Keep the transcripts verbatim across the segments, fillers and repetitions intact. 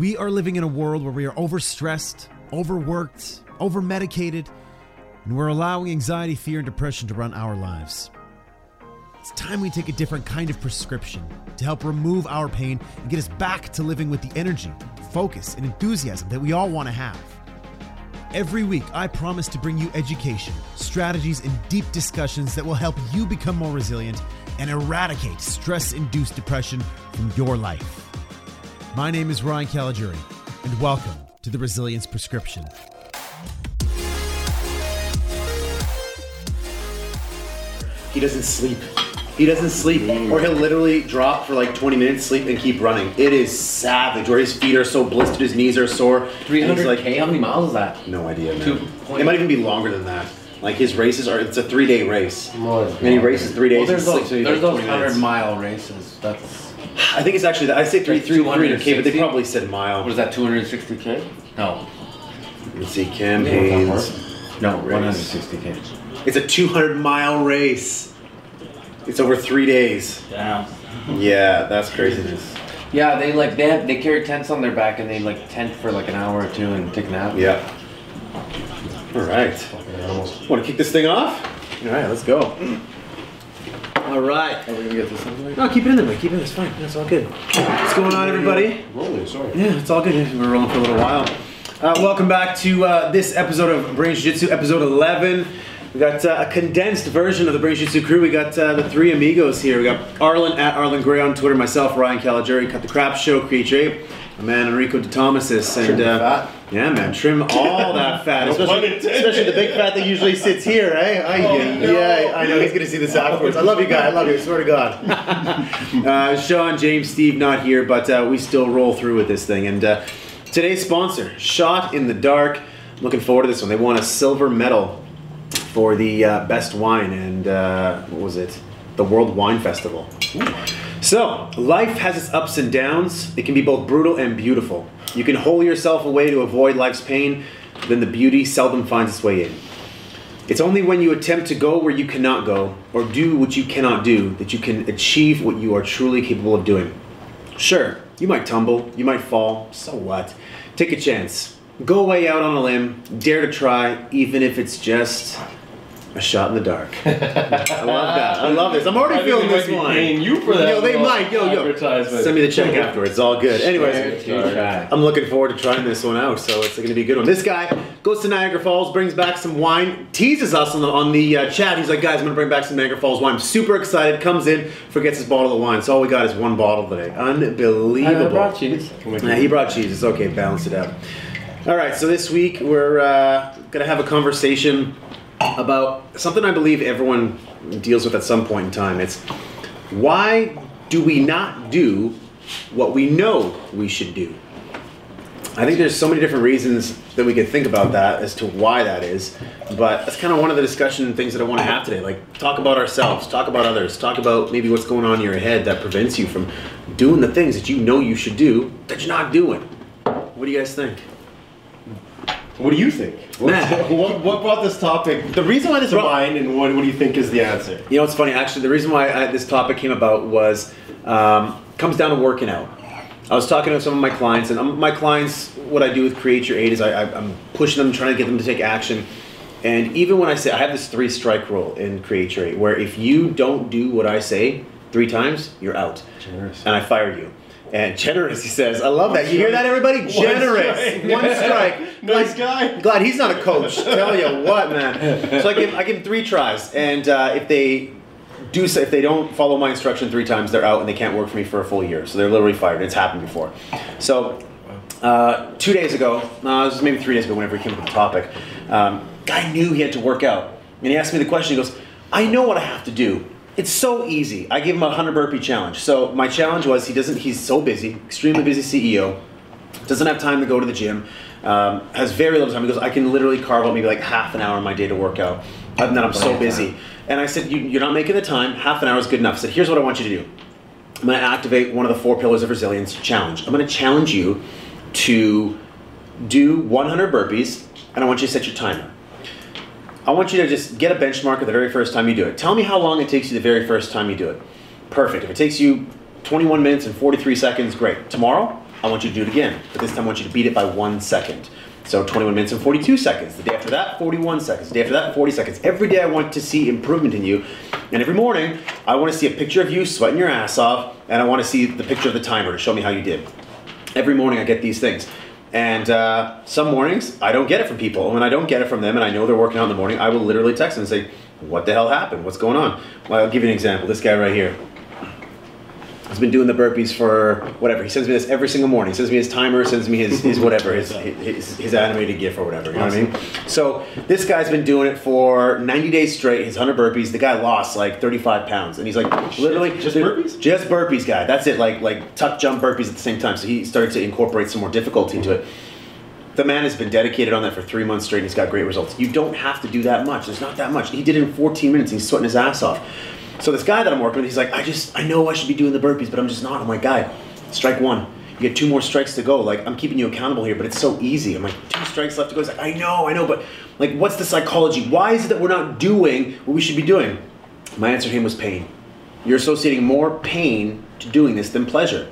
We are living in a world where we are overstressed, overworked, overmedicated, and we're allowing anxiety, fear, and depression to run our lives. It's time we take a different kind of prescription to help remove our pain and get us back to living with the energy, focus, and enthusiasm that we all want to have. Every week, I promise to bring you education, strategies, and deep discussions that will help you become more resilient and eradicate stress-induced depression from your life. My name is Ryan Calagiuri, and welcome to the Resilience Prescription. He doesn't sleep. He doesn't sleep, or he'll literally drop for like twenty minutes, sleep, and keep running. It is savage, where his feet are so blistered, his knees are sore. three hundred K? Like, how many miles is that? No idea, man. It might even be longer than that. Like, his races are, it's a three-day race. Lord, and he races three days well, and sleeps. There's like those hundred-mile races. That's. I think it's actually, that. I say three, three, three hundred K, but they probably said mile. What is that, two hundred sixty K? No. Let's see, Cam Haines. No, one hundred sixty K. It's a two hundred mile race. It's over three days. Yeah. Yeah, that's craziness. Yeah, they like they have, they carry tents on their back and they like tent for like an hour or two and take a nap. Yeah. All right. Want to kick this thing off? All right, let's go. All right. Are we gonna get this in? No, keep it in there, keep it in. It's fine. It's all good. What's going on, everybody? Rolling. Sorry. Yeah, it's all good. We've been rolling for a little while. Uh, welcome back to uh, this episode of Brain Jiu-Jitsu, episode eleven. We got uh, a condensed version of the Brain Jiu-Jitsu crew. We got uh, the three amigos here. We got Arlen at Arlen Gray on Twitter, myself, Ryan Calagiuri, Cut the Crap Show, Create Your Aid, my man Enrico De Tomasis, and uh, yeah, man, trim all that fat, especially, especially the big fat that usually sits here, eh? I, oh, yeah, no. yeah, I know he's gonna see this afterwards. I love you guys. I love you. I swear to God. uh, Sean, James, Steve, not here, but uh, we still roll through with this thing. And uh, today's sponsor, Shot in the Dark. Looking forward to this one. They won a silver medal for the uh, best wine and uh, what was it? The World Wine Festival. Ooh. So, life has its ups and downs. It can be both brutal and beautiful. You can hole yourself away to avoid life's pain, then the beauty seldom finds its way in. It's only when you attempt to go where you cannot go or do what you cannot do that you can achieve what you are truly capable of doing. Sure, you might tumble, you might fall, so what? Take a chance. Go way out on a limb, dare to try, even if it's just a shot in the dark. I love that. I love this. I'm already I feeling this might be one. Paying you for that. Yo, they might. Yo, yo. Send me the check afterwards. It's all good. Anyways, I'm looking forward to trying this one out. So it's going to be a good one. This guy goes to Niagara Falls, brings back some wine, teases us on the on the uh, chat. He's like, guys, I'm going to bring back some Niagara Falls wine. I'm super excited. Comes in, forgets his bottle of wine. So all we got is one bottle today. Unbelievable. I brought cheese. Yeah, he brought cheese. It's okay. Balance it out. All right, so this week we're uh, going to have a conversation about something I believe everyone deals with at some point in time. It's why do we not do what we know we should do? I think there's so many different reasons that we could think about that as to why that is, but that's kind of one of the discussion things that I want to have today. Like, talk about ourselves, talk about others, talk about maybe what's going on in your head that prevents you from doing the things that you know you should do that you're not doing. What do you guys think? What do you think? What, what, what brought this topic? The reason why this is mine, and what, what do you think is the answer? You know, it's funny. Actually, the reason why I, this topic came about was um, comes down to working out. I was talking to some of my clients, and I'm, my clients, what I do with Create Your Aid is I, I, I'm pushing them, trying to get them to take action. And even when I say I have this three-strike rule in Create Your Aid, where if you don't do what I say three times, you're out, generous. And I fire you. And generous, he says. I love that. You hear that, everybody? Generous. One strike. One strike. Nice guy. Glad he's not a coach. Tell you what, man. So I give I give them three tries, and uh, if they do, if they don't follow my instruction three times, they're out and they can't work for me for a full year. So they're literally fired. It's happened before. So uh, two days ago, no, it was maybe three days ago, whenever we came up with the topic, um, guy knew he had to work out, and he asked me the question. He goes, "I know what I have to do. It's so easy." I gave him a one hundred burpee challenge. So my challenge was he doesn't, he's so busy, extremely busy C E O, doesn't have time to go to the gym, um, has very little time. He goes, I can literally carve out maybe like half an hour of my day to work out. Other than that, I'm so busy. And I said, you, you're not making the time. Half an hour is good enough. I said, here's what I want you to do. I'm going to activate one of the four pillars of resilience challenge. I'm going to challenge you to do one hundred burpees, and I want you to set your timer. I want you to just get a benchmark of the very first time you do it. Tell me how long it takes you the very first time you do it. Perfect. If it takes you twenty-one minutes and forty-three seconds, great. Tomorrow, I want you to do it again, but this time I want you to beat it by one second. So twenty-one minutes and forty-two seconds. The day after that, forty-one seconds. The day after that, forty seconds. Every day I want to see improvement in you. And every morning, I want to see a picture of you sweating your ass off, and I want to see the picture of the timer to show me how you did. Every morning I get these things. And uh, some mornings, I don't get it from people. And when I don't get it from them and I know they're working out in the morning, I will literally text them and say, what the hell happened? What's going on? Well, I'll give you an example. This guy right here. He's been doing the burpees for whatever. He sends me this every single morning. He sends me his timer, sends me his, his whatever, his, his, his animated GIF or whatever, you know what I mean? So this guy's been doing it for ninety days straight, his one hundred burpees. The guy lost like thirty-five pounds. And he's like, literally, just burpees? Just burpees, guy. That's it, like, like tuck jump burpees at the same time. So he started to incorporate some more difficulty into it. The man has been dedicated on that for three months straight and he's got great results. You don't have to do that much. There's not that much. He did it in fourteen minutes and he's sweating his ass off. So this guy that I'm working with, he's like, I just, I know I should be doing the burpees, but I'm just not. I'm like, guy, strike one. You get two more strikes to go. Like, I'm keeping you accountable here, but it's so easy. I'm like, two strikes left to go. He's like, I know, I know, but like, what's the psychology? Why is it that we're not doing what we should be doing? My answer to him was pain. You're associating more pain to doing this than pleasure.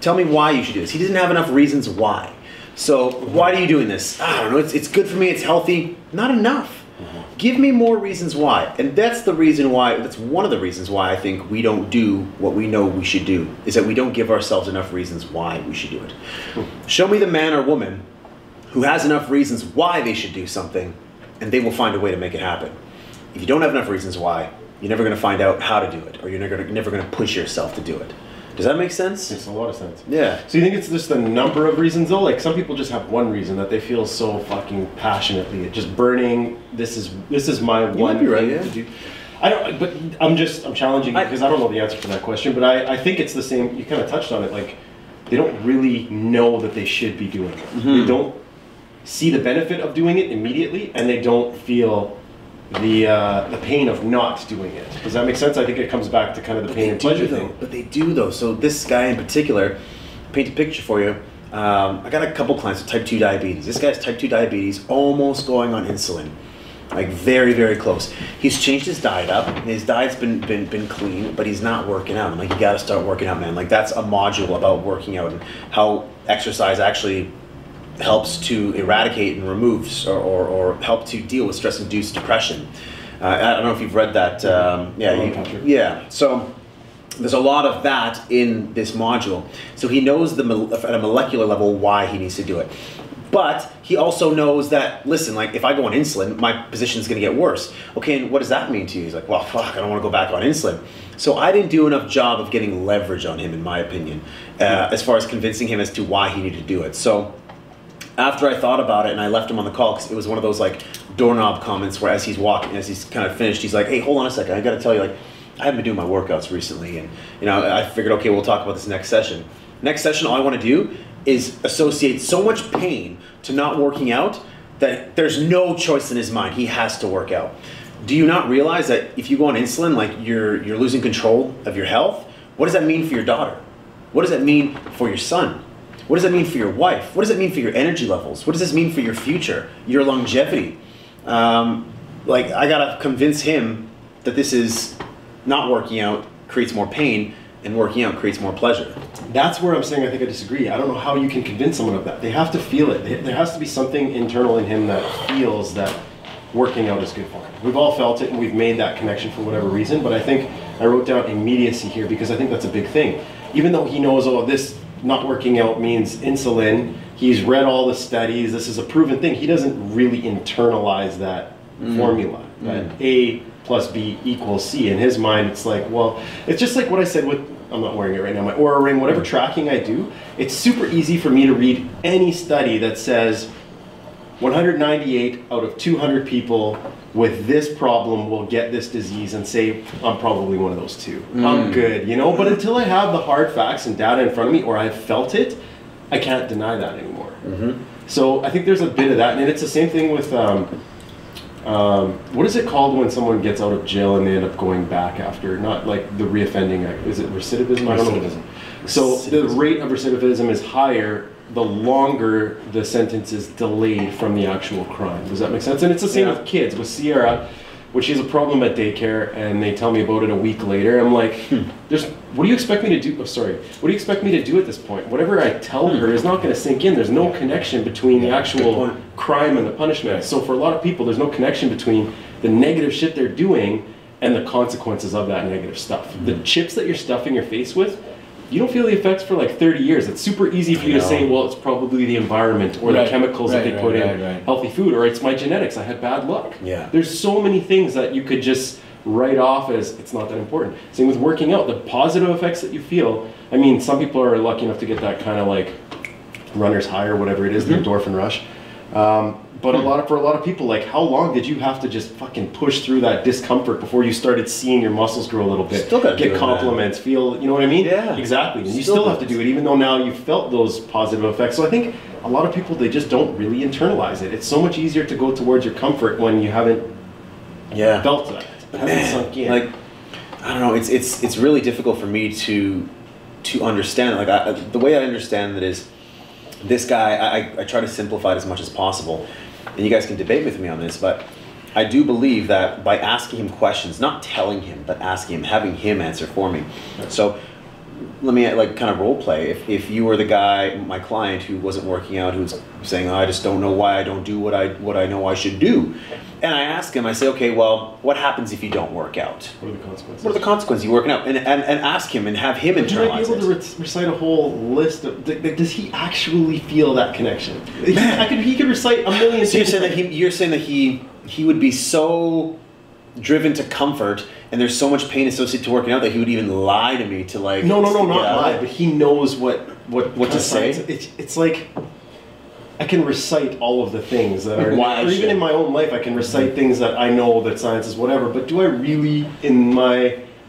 Tell me why you should do this. He doesn't have enough reasons why. So why are you doing this? I don't know, it's, it's good for me, it's healthy. Not enough. Give me more reasons why. And that's the reason why, that's one of the reasons why I think we don't do what we know we should do, is that we don't give ourselves enough reasons why we should do it. Hmm. Show me the man or woman who has enough reasons why they should do something, and they will find a way to make it happen. If you don't have enough reasons why, you're never going to find out how to do it, or you're never, never going to push yourself to do it. Does that make sense? Makes a lot of sense. Yeah. So you think it's just the number of reasons though? Like some people just have one reason that they feel so fucking passionately, just burning. This is this is my you one. Might be right. Yeah. To do. I don't. But I'm just I'm challenging you because I don't know the answer to that question. But I I think it's the same. You kind of touched on it. Like they don't really know that they should be doing it. Mm-hmm. They don't see the benefit of doing it immediately, and they don't feel the uh, the pain of not doing it. Does that make sense? I think it comes back to kind of the but pain and pleasure though. thing. But they do though. So this guy in particular, paint a picture for you. Um, I got a couple clients with type two diabetes. This guy's type two diabetes, almost going on insulin. Like very, very close. He's changed his diet up, and his diet's been, been, been clean, but he's not working out. I'm like, you gotta start working out, man. Like that's a module about working out and how exercise actually helps to eradicate and remove or, or, or help to deal with stress-induced depression. Uh, I don't know if you've read that. Um, yeah, you, yeah. So there's a lot of that in this module. So he knows the at a molecular level why he needs to do it. But he also knows that, listen, like if I go on insulin, my position's gonna get worse. Okay, and what does that mean to you? He's like, well, fuck, I don't wanna go back on insulin. So I didn't do enough job of getting leverage on him, in my opinion, uh, as far as convincing him as to why he needed to do it. So after I thought about it and I left him on the call, because it was one of those like doorknob comments where as he's walking, as he's kind of finished, he's like, hey, hold on a second, I gotta tell you, like, I haven't been doing my workouts recently, and you know, I figured, okay, we'll talk about this next session. Next session, all I wanna do is associate so much pain to not working out that there's no choice in his mind, he has to work out. Do you not realize that if you go on insulin, like you're, you're losing control of your health? What does that mean for your daughter? What does that mean for your son? What does that mean for your wife? What does it mean for your energy levels? What does this mean for your future, your longevity? Um, like, I gotta convince him that this is not working out creates more pain, and working out creates more pleasure. That's where I'm saying I think I disagree. I don't know how you can convince someone of that. They have to feel it. There has to be something internal in him that feels that working out is good for him. We've all felt it and we've made that connection for whatever reason, but I think I wrote down immediacy here because I think that's a big thing. Even though he knows, oh, this not working out means insulin, he's read all the studies, this is a proven thing, he doesn't really internalize that mm. formula, that mm. A plus B equals C. In his mind, it's like, well, it's just like what I said with, I'm not wearing it right now, my Oura Ring, whatever mm. tracking I do, it's super easy for me to read any study that says one hundred ninety-eight out of two hundred people with this problem will get this disease, and say, I'm probably one of those two. Mm. I'm good, you know? But until I have the hard facts and data in front of me, or I've felt it, I can't deny that anymore. Mm-hmm. So I think there's a bit of that, and it's the same thing with, um, um, what is it called when someone gets out of jail and they end up going back after, not like the reoffending, is it recidivism? I don't know. Recidivism. So the rate of recidivism is higher the longer the sentence is delayed from the actual crime. Does that make sense? And it's the same yeah. with kids. With Sierra, which is a problem at daycare, and they tell me about it a week later. I'm like, hmm. there's, what do you expect me to do? Oh, sorry. What do you expect me to do at this point? Whatever I tell her is not going to sink in. There's no connection between the actual crime and the punishment. So for a lot of people, there's no connection between the negative shit they're doing and the consequences of that negative stuff. Mm-hmm. The chips that you're stuffing your face with, you don't feel the effects for like thirty years. It's super easy for you to say, well, it's probably the environment or right. the chemicals right, that they right, put right, in, right. healthy food, or it's my genetics, I had bad luck. Yeah. There's so many things that you could just write off as it's not that important. Same with working out, the positive effects that you feel. I mean, some people are lucky enough to get that kind of like runner's high or whatever it is, mm-hmm. the endorphin rush. Um, But a lot of, for a lot of people, like, how long did you have to just fucking push through that discomfort before you started seeing your muscles grow a little bit? Still gotta get compliments, that. feel, you know what I mean? Yeah. Exactly. And you still, still have to do it, even though now you felt those positive effects. So I think a lot of people, they just don't really internalize it. It's so much easier to go towards your comfort when you haven't yeah. felt that. It hasn't Man, sunk in. Like, I don't know, it's it's it's really difficult for me to to understand. Like, I, the way I understand that is, this guy, I, I try to simplify it as much as possible. And you guys can debate with me on this, but I do believe that by asking him questions, not telling him, but asking him, having him answer for me. So let me like kind of role play. If, if you were the guy, my client, who wasn't working out, who was saying, oh, I just don't know why I don't do what I what I know I should do. And I ask him, I say, okay, well, what happens if you don't work out? What are the consequences? What are the consequences of you working out? And, and, and ask him and have him but internalize it. Would you be able to recite a whole list of, does he actually feel that connection? He, I could, he could recite a million so you're saying that he, You're saying that he, he would be so driven to comfort, and there's so much pain associated to working out that he would even lie to me to like... No, no, no, not out. lie, but he knows what what, what to say. It's, it's like, I can recite all of the things that are... Why or even in my own life, I can recite things that I know that science is whatever, but do I really, in my,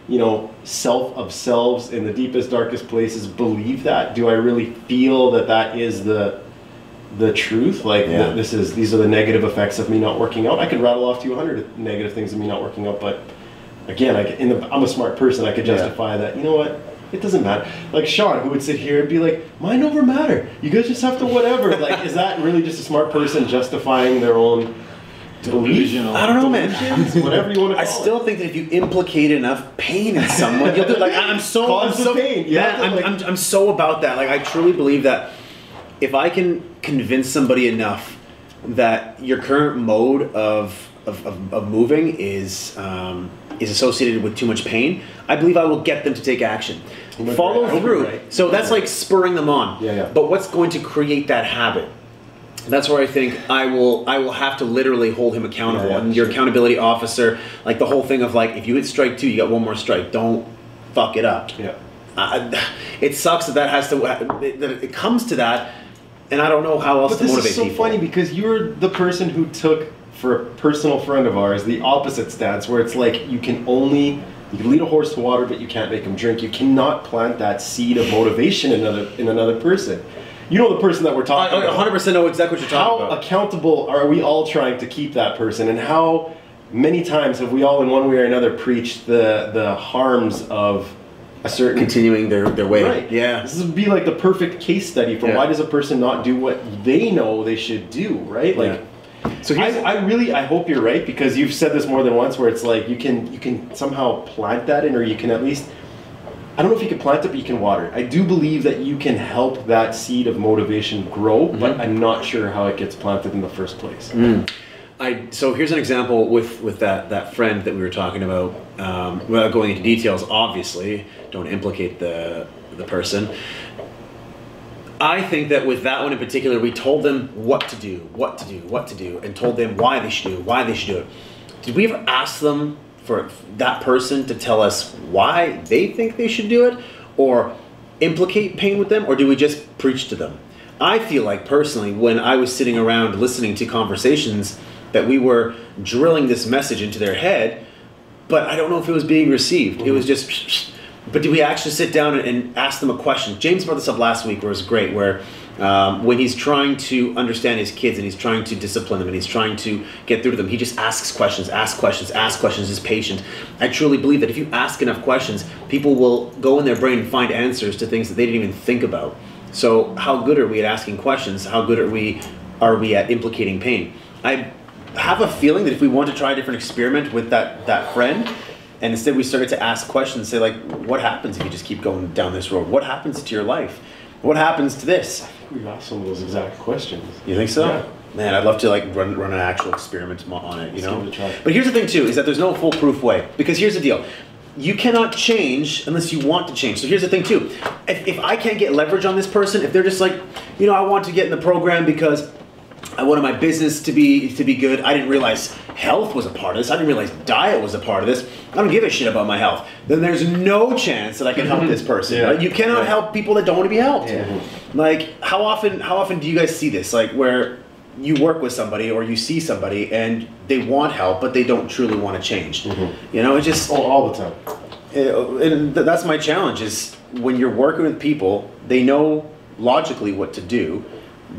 you know, self of selves, in the deepest, darkest places, believe that? Do I really feel that that is the... the truth, like yeah. th- this is these are the negative effects of me not working out. I could rattle off to you a hundred negative things of me not working out, but again, I could, in the, I'm a smart person. I could justify yeah. that. You know what? It doesn't matter. Like Sean, who would sit here and be like, "Mind over matter. You guys just have to whatever." Like, is that really just a smart person justifying their own delusional? I don't know, man. Whatever you want to. Call I still it. think that if you implicate enough pain in someone, you'll do. Like I'm so, I'm so pain. Yeah, I'm, like, I'm, I'm so about that. Like I truly believe that. If I can convince somebody enough that your current mode of of, of, of moving is um, is associated with too much pain, I believe I will get them to take action. Right, Follow right. through. Right. So that's like spurring them on. Yeah, yeah. But what's going to create that habit? That's where I think I will I will have to literally hold him accountable. Yeah, yeah, and your sure. accountability officer, like the whole thing of like, if you hit strike two, you got one more strike. Don't fuck it up. Yeah. Uh, it sucks that that has to that it comes to that. And I don't know how else but to motivate people. But this is so funny because you're the person who took, for a personal friend of ours, the opposite stance where it's like you can only, you can lead a horse to water, but you can't make him drink. You cannot plant that seed of motivation in another in another person. You know the person that we're talking about. I one hundred percent know exactly what you're talking about. How accountable are we all trying to keep that person, and how many times have we all in one way or another preached the the harms of a certain continuing their, their way. Right. Yeah. This would be like the perfect case study for yeah. why does a person not do what they know they should do, right? Like yeah. So I, I really I hope you're right, because you've said this more than once where it's like you can you can somehow plant that in, or you can at least, I don't know if you can plant it, but you can water it. I do believe that you can help that seed of motivation grow, mm-hmm. but I'm not sure how it gets planted in the first place. Mm. I, so here's an example with, with that, that friend that we were talking about, um, without going into details, obviously, don't implicate the, the person. I think that with that one in particular, we told them what to do, what to do, what to do, and told them why they should do it, why they should do it. Did we ever ask them, for that person, to tell us why they think they should do it, or implicate pain with them, or do we just preach to them? I feel like, personally, when I was sitting around listening to conversations, that we were drilling this message into their head, but I don't know if it was being received. Mm-hmm. It was just, but did we actually sit down and, and ask them a question? James brought this up last week, where it was great, where um, when he's trying to understand his kids and he's trying to discipline them and he's trying to get through to them, he just asks questions, asks questions, asks questions, is patient. I truly believe that if you ask enough questions, people will go in their brain and find answers to things that they didn't even think about. So how good are we at asking questions? How good are we, are we at implicating pain? I have a feeling that if we want to try a different experiment with that, that friend, and instead we started to ask questions, say like, what happens if you just keep going down this road? What happens to your life? What happens to this? I think we've asked some of those exact questions. You think so? Yeah. Man, I'd love to like run, run an actual experiment on it, you know? Let's give it a try. But here's the thing too, is that there's no foolproof way. Because here's the deal. You cannot change unless you want to change. So here's the thing too. If, if I can't get leverage on this person, if they're just like, you know, I want to get in the program because I wanted my business to be to be good. I didn't realize health was a part of this. I didn't realize diet was a part of this. I don't give a shit about my health. Then there's no chance that I can help this person. Yeah. Right? You cannot yeah. help people that don't want to be helped. Yeah. Like, how often how often do you guys see this? Like, where you work with somebody or you see somebody and they want help, but they don't truly want to change. Mm-hmm. You know, it's just... All, all the time. It, and that's my challenge is when you're working with people, they know logically what to do.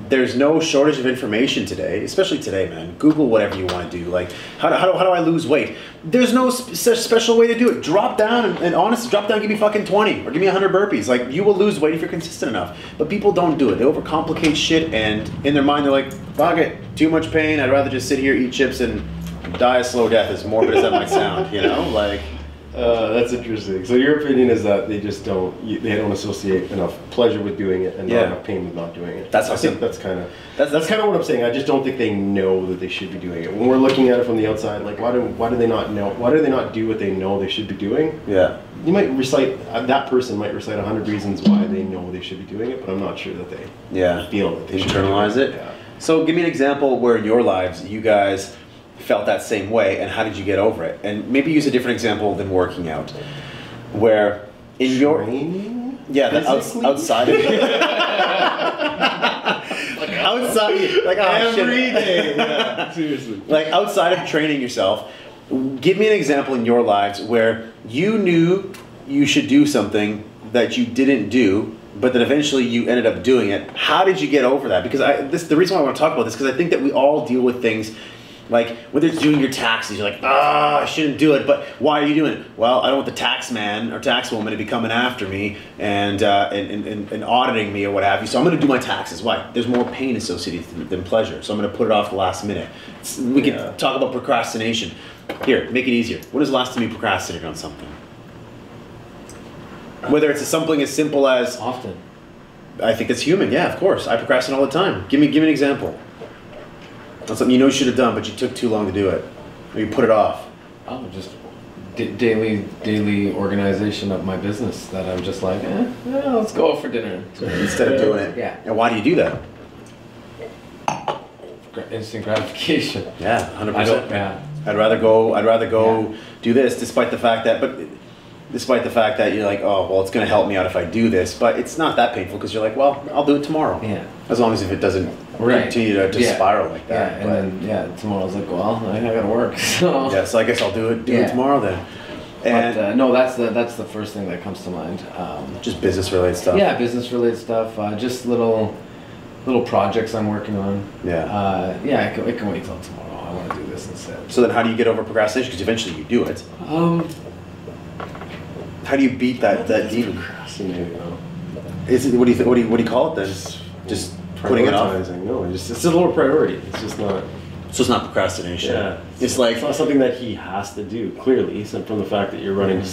There's no shortage of information today, especially today, man. Google whatever you want to do. Like, how do, how do, how do I lose weight? There's no sp- special way to do it. Drop down and, and honestly, drop down, give me fucking twenty or give me one hundred burpees. Like, you will lose weight if you're consistent enough. But people don't do it. They overcomplicate shit, and in their mind, they're like, fuck it, too much pain. I'd rather just sit here, eat chips, and die a slow death, as morbid as that might sound, you know? Like, uh, that's interesting. So your opinion is that they just don't, you, they don't associate enough pleasure with doing it and yeah. not enough pain with not doing it. That's I think that's kind of that's that's kind of what I'm saying. I just don't think they know that they should be doing it. When we're looking at it from the outside, like why do why do they not know? Why do they not do what they know they should be doing? Yeah. You might recite uh, that person might recite a hundred reasons why they know they should be doing it, but I'm not sure that they yeah feel that they internalize should be doing it. it. Yeah. So give me an example where in your lives you guys felt that same way, and how did you get over it? And maybe use a different example than working out, where in your training? yeah, that out, outside of like outside, like oh, every shit. day, yeah, seriously, like outside of training yourself. Give me an example in your lives where you knew you should do something that you didn't do, but then eventually you ended up doing it. How did you get over that? Because I, this the reason why I want to talk about this because I think that we all deal with things. Like, whether it's doing your taxes, you're like, ah, oh, I shouldn't do it, but why are you doing it? Well, I don't want the tax man or tax woman to be coming after me and uh, and, and, and auditing me or what have you, so I'm going to do my taxes. Why? There's more pain associated than pleasure, so I'm going to put it off the last minute. We yeah. can talk about procrastination. Here, make it easier. When is the last time you procrastinated on something? Whether it's something as simple as... Often. I think it's human, yeah, of course. I procrastinate all the time. Give me, give me an example. That's something you know you should have done, but you took too long to do it, or you put it off. Oh, just d- daily, daily organization of my business that I'm just like, eh, well, let's go out for dinner instead of doing it. Yeah. And why do you do that? Instant gratification. Yeah, hundred percent. Yeah. I'd rather go. I'd rather go yeah. do this, despite the fact that, but despite the fact that you're like, oh, well, it's going to help me out if I do this, but it's not that painful because you're like, well, I'll do it tomorrow. Yeah. As long as if it doesn't. Right. Continue to, to yeah. spiral like that. Yeah, and but, then yeah, tomorrow's like, well, I gotta work. So. Yeah, so I guess I'll do it do yeah. it tomorrow then. And but, uh, no, that's the that's the first thing that comes to mind. Um, just business related stuff. Yeah, business related stuff. Uh, just little little projects I'm working on. Yeah. Uh, yeah, I can, I can wait till tomorrow. I want to do this instead. So then, how do you get over procrastination? Because eventually you do it. Um. How do you beat that that demon? Procrastinating. Is it what do you th- what do you what do you call it then? Just. just Putting it off. No, it's, just, it's a lower priority. It's just not. So it's not procrastination. Yeah. It's, it's like. It's not something that he has to do, clearly, from the fact that you're running a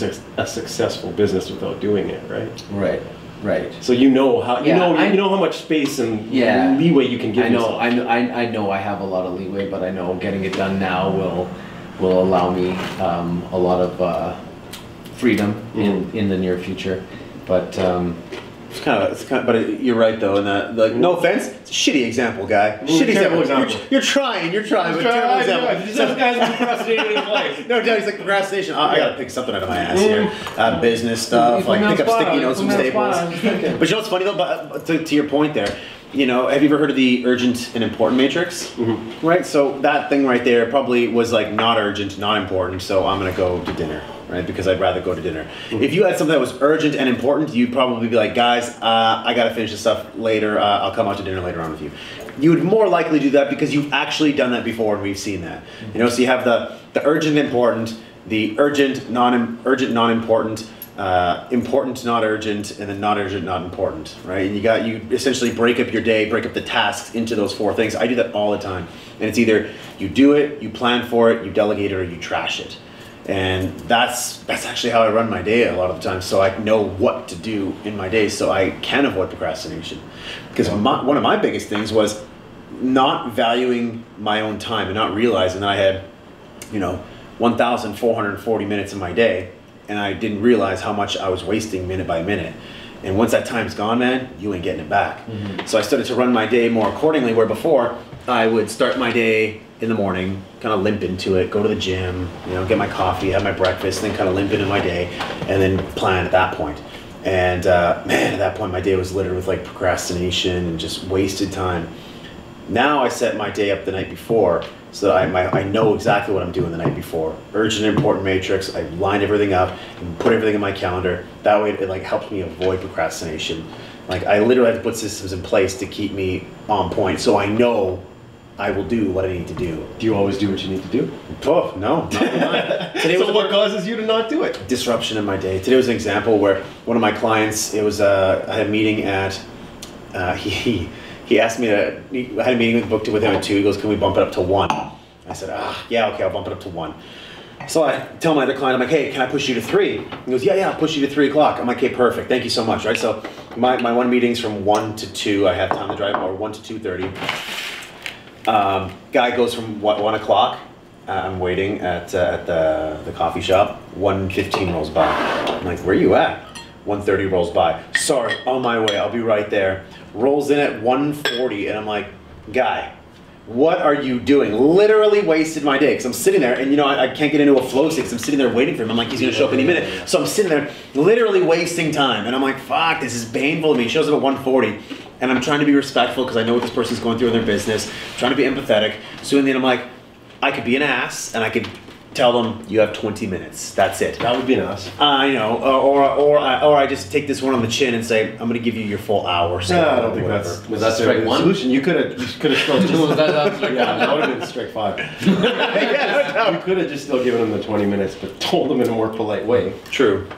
successful business without doing it, right? Right, right. So you know how you yeah, know I, you know how much space and yeah, leeway you can give I know, yourself. I know, I, I know I have a lot of leeway, but I know getting it done now will will allow me um, a lot of uh, freedom mm-hmm. in, in the near future. But. Um, It's kind of, it's kind of, but it, you're right though, in that, like, no offense, it's a shitty example, guy. Ooh, shitty example. example. You're, you're trying, you're trying, but terrible example. This guy's procrastinating in his life. No, he's like, procrastination, oh, I gotta pick something out of my ass here. Uh, business stuff, like, pick up sticky notes from Staples. But you know what's funny though, but to, to your point there, you know, have you ever heard of the urgent and important matrix? Mm-hmm. Right, so that thing right there probably was like not urgent, not important, so I'm gonna go to dinner. Right, because I'd rather go to dinner. Mm-hmm. If you had something that was urgent and important, you'd probably be like, guys, uh, I gotta finish this stuff later, uh, I'll come out to dinner later on with you. You would more likely do that because you've actually done that before and we've seen that. Mm-hmm. You know, so you have the, the urgent, important, the urgent, non urgent, non-important, uh, important to not urgent, and then not urgent, not important, right? And you got, you essentially break up your day, break up the tasks into those four things. I do that all the time. And it's either you do it, you plan for it, you delegate it, or you trash it. And that's, that's actually how I run my day a lot of the time, so I know what to do in my day so I can avoid procrastination. Because my, one of my biggest things was not valuing my own time and not realizing that I had, you know, one thousand four hundred forty minutes in my day, and I didn't realize how much I was wasting minute by minute. And once that time's gone, man, you ain't getting it back. Mm-hmm. So I started to run my day more accordingly, where before I would start my day in the morning, kind of limp into it, go to the gym, you know, get my coffee, have my breakfast, then kind of limp into my day, and then plan at that point. And uh, man, at that point, my day was littered with like procrastination and just wasted time. Now I set my day up the night before, so that I, my, I know exactly what I'm doing the night before. Urgent and important matrix, I line everything up and put everything in my calendar. That way it like helps me avoid procrastination. Like I literally have to put systems in place to keep me on point, so I know I will do what I need to do. Do you always do what you need to do? Oh, no. Not Today so was what causes you to not do it? Disruption in my day. Today was an example where one of my clients, it was uh, I had a meeting at, uh, he, he asked me to, he, I had a meeting with, booked it with him at two, he goes, can we bump it up to one? I said, ah, yeah, okay, I'll bump it up to one. So I tell my other client, I'm like, hey, can I push you to three? He goes, yeah, yeah, I'll push you to three o'clock. I'm like, okay, perfect, thank you so much, right? So my, my one meeting's from one to two, I have time to drive, or one to two thirty. Um, guy goes from what, one o'clock. Uh, I'm waiting at uh, at the the coffee shop. one fifteen rolls by. I'm like, where are you at? one thirty rolls by. Sorry, on my way. I'll be right there. Rolls in at one forty, and I'm like, guy, what are you doing? Literally wasted my day because I'm sitting there, and you know I, I can't get into a flow state. I'm sitting there waiting for him. I'm like, he's gonna show up any minute. So I'm sitting there, literally wasting time, and I'm like, fuck, this is painful to me. He shows up at one forty. And I'm trying to be respectful because I know what this person's going through in their business, I'm trying to be empathetic. So in the end, I'm like, I could be an ass and I could tell them, you have twenty minutes, that's it. That would be an ass. I know, or, or, or, I, or I just take this one on the chin and say, I'm gonna give you your full hour. So yeah, I don't think whatever. that's, was that strike one? Solution. You could have could have still just, that, that, yeah, that would have been strike five. Yeah, no, no. You could have just still given them the twenty minutes, but told them in a more polite way. True.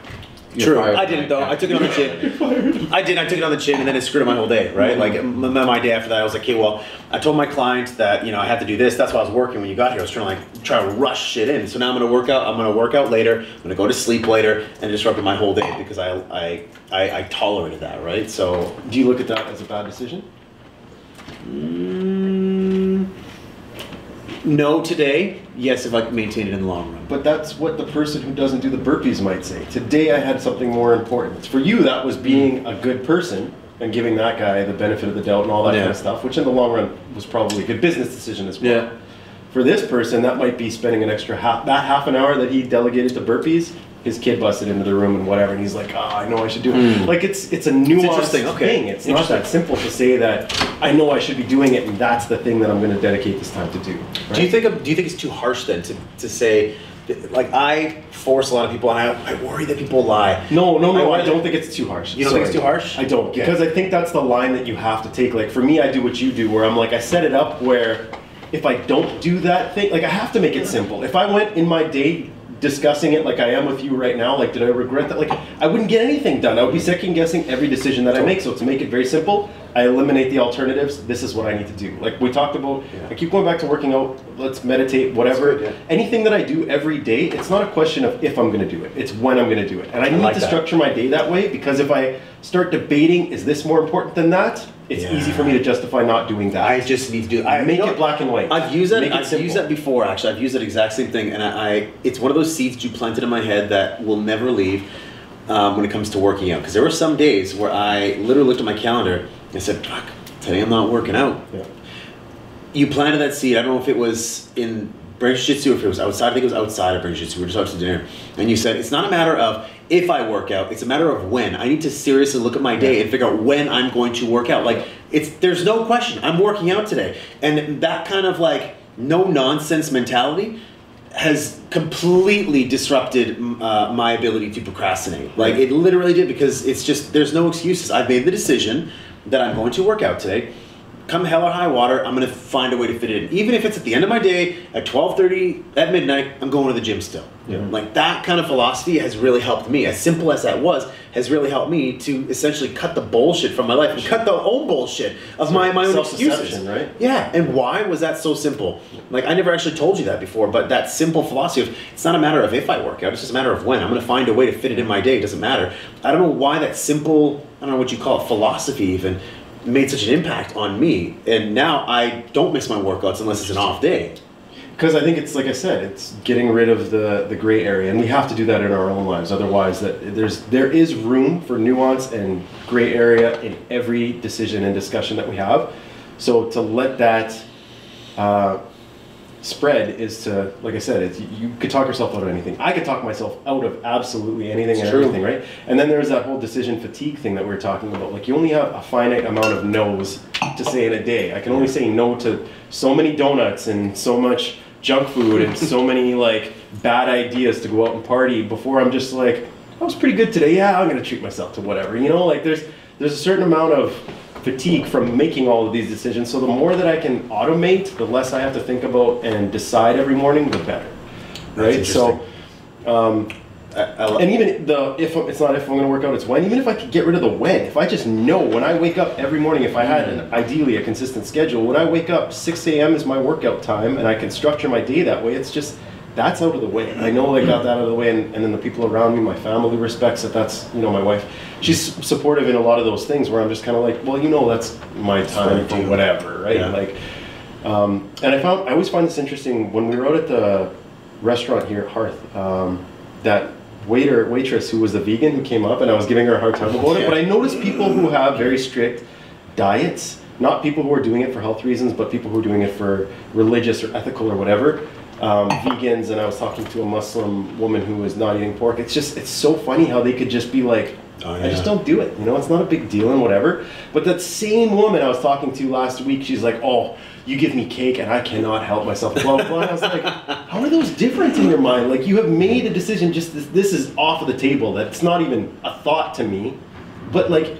You're True. I didn't though. I took it on the chin. I did. I took it on the chin, and then it screwed up my whole day, right? Mm-hmm. Like my, my day after that, I was like, okay, well, I told my client that you know I had to do this. That's why I was working when you got here. I was trying to like try to rush shit in. So now I'm gonna work out. I'm gonna work out later. I'm gonna go to sleep later, and it disrupted my whole day because I I I, I tolerated that, right? So do you look at that as a bad decision? Mm, no, today. Yes, if I can maintain it in the long run. But that's what the person who doesn't do the burpees might say. Today I had something more important. For you, that was being a good person and giving that guy the benefit of the doubt and all that yeah. kind of stuff, which in the long run was probably a good business decision as well. Yeah. For this person, that might be spending an extra half, that half an hour that he delegated to burpees, his kid busted into the room and whatever, and he's like, ah, oh, I know I should do it. Mm. Like, it's it's a nuanced it's thing. Okay. It's not that simple to say that I know I should be doing it, and that's the thing that I'm going to dedicate this time to do. Right? Do you think do you think it's too harsh then to, to say, like, I force a lot of people, and I, I worry that people lie. No, no, no, I, I don't think it's too harsh. You don't Sorry. think it's too harsh? I don't, because yeah. I think that's the line that you have to take. Like, for me, I do what you do, where I'm like, I set it up where if I don't do that thing, like, I have to make it simple. If I went in my day discussing it like I am with you right now, like, did I regret that? Like, I wouldn't get anything done. I would be second guessing every decision that I make. So to make it very simple, I eliminate the alternatives. This is what I need to do. Like we talked about, yeah. I keep going back to working out, let's meditate, whatever. Good, yeah. Anything that I do every day, it's not a question of if I'm gonna do it, it's when I'm gonna do it. And I need I like to that. structure my day that way, because if I start debating, is this more important than that? It's yeah. easy for me to justify not doing that. I just need to do I make you know, it black and white. I've used that. I've simple. used that before actually. I've used that exact same thing, and I, I it's one of those seeds you planted in my head that will never leave um, when it comes to working out. Because there were some days where I literally looked at my calendar and said, "Fuck, today I'm not working out." Yeah. You planted that seed. I don't know if it was in Brain Jiu-Jitsu or if it was outside. I think it was outside of Brain Jiu-Jitsu. We were just out to dinner, and you said it's not a matter of if I work out, it's a matter of when. I need to seriously look at my day and figure out when I'm going to work out. Like, it's there's no question, I'm working out today. And that kind of like no nonsense mentality has completely disrupted uh, my ability to procrastinate. Like, it literally did, because it's just, there's no excuses. I've made the decision that I'm going to work out today. come hell or high water, I'm gonna find a way to fit it in. Even if it's at the end of my day, at twelve thirty, at midnight, I'm going to the gym still. Yeah. Like that kind of philosophy has really helped me, as simple as that was, has really helped me to essentially cut the bullshit from my life and cut the own bullshit of my, my own excuses. Right? Yeah, and why was that so simple? Like I never actually told you that before, but that simple philosophy of, it's not a matter of if I work out, it's just a matter of when. I'm gonna find a way to fit it in my day, it doesn't matter. I don't know why that simple, I don't know what you call it, philosophy even, made such an impact on me, and now I don't miss my workouts unless it's an off day. Because I think it's, like I said, it's getting rid of the, the gray area, and we have to do that in our own lives, otherwise that there's there is room for nuance and gray area in every decision and discussion that we have. So to let that uh, spread is to, like I said, it's, you could talk yourself out of anything. I could talk myself out of absolutely anything and everything, right? And then there's that whole decision fatigue thing that we were talking about. Like you only have a finite amount of no's to say in a day. I can only say no to so many donuts and so much junk food and so many like bad ideas to go out and party before I'm just like, I was pretty good today, yeah, I'm gonna treat myself to whatever. You know, like there's there's a certain amount of fatigue from making all of these decisions. So the more that I can automate, the less I have to think about and decide every morning, the better. Right? So, um, I, I and even the, if it's not if I'm going to work out, it's when. Even if I could get rid of the when, if I just know when I wake up every morning, if I had an, ideally a consistent schedule, when I wake up, six A M is my workout time and I can structure my day that way. It's just, that's out of the way. I know I got that out of the way, and, and then the people around me, my family respects that. That's, you know, my wife, she's supportive in a lot of those things where I'm just kind of like, well, you know, that's my time for whatever, right? Yeah. Like, um, and I found, I always find this interesting when we were out at the restaurant here at Hearth, um, that waiter, waitress who was a vegan who came up, and I was giving her a hard time about it, but I noticed people who have very strict diets, not people who are doing it for health reasons, but people who are doing it for religious or ethical or whatever, Um, vegans, and I was talking to a Muslim woman who was not eating pork. It's just, it's so funny how they could just be like, oh, yeah. I just don't do it, you know, it's not a big deal and whatever. But that same woman I was talking to last week, she's like, oh, you give me cake and I cannot help myself, blah, blah, blah. And I was like, how are those different in your mind? Like, you have made a decision, just this, this is off of the table, that's not even a thought to me. But like,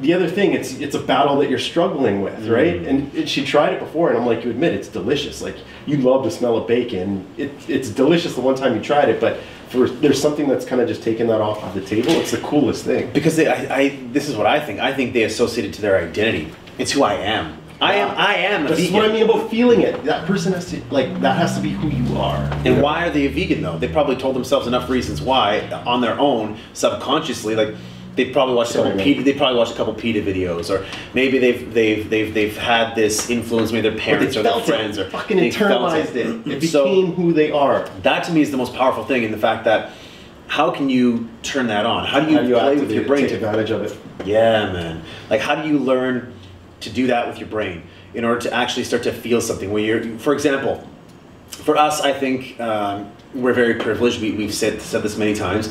the other thing, it's it's a battle that you're struggling with, right? Mm-hmm. And it, she tried it before, and I'm like, you admit it's delicious. Like, you love the smell of bacon. It, it's delicious the one time you tried it, but for, there's something that's kind of just taken that off of the table. It's the coolest thing. Because they, I, I, this is what I think. I think they associate it to their identity. It's who I am. I am, I am a vegan. This is what I mean about feeling it. That person has to, like, that has to be who you are. And why are they a vegan, though? They probably told themselves enough reasons why on their own, subconsciously, like, They probably watched a couple PETA, they probably watched a couple PETA videos, or maybe they've they've they've they've had this influence, maybe their parents or, or their friends, it, or fucking they internalized it. It, it became so, who they are. That to me is the most powerful thing, in the fact that how can you turn that on? How do you, how do you play with your brain? Take advantage of it. Yeah, man. Like, how do you learn to do that with your brain in order to actually start to feel something? Where you're, for example, for us, I think um, we're very privileged. We we've said said this many times.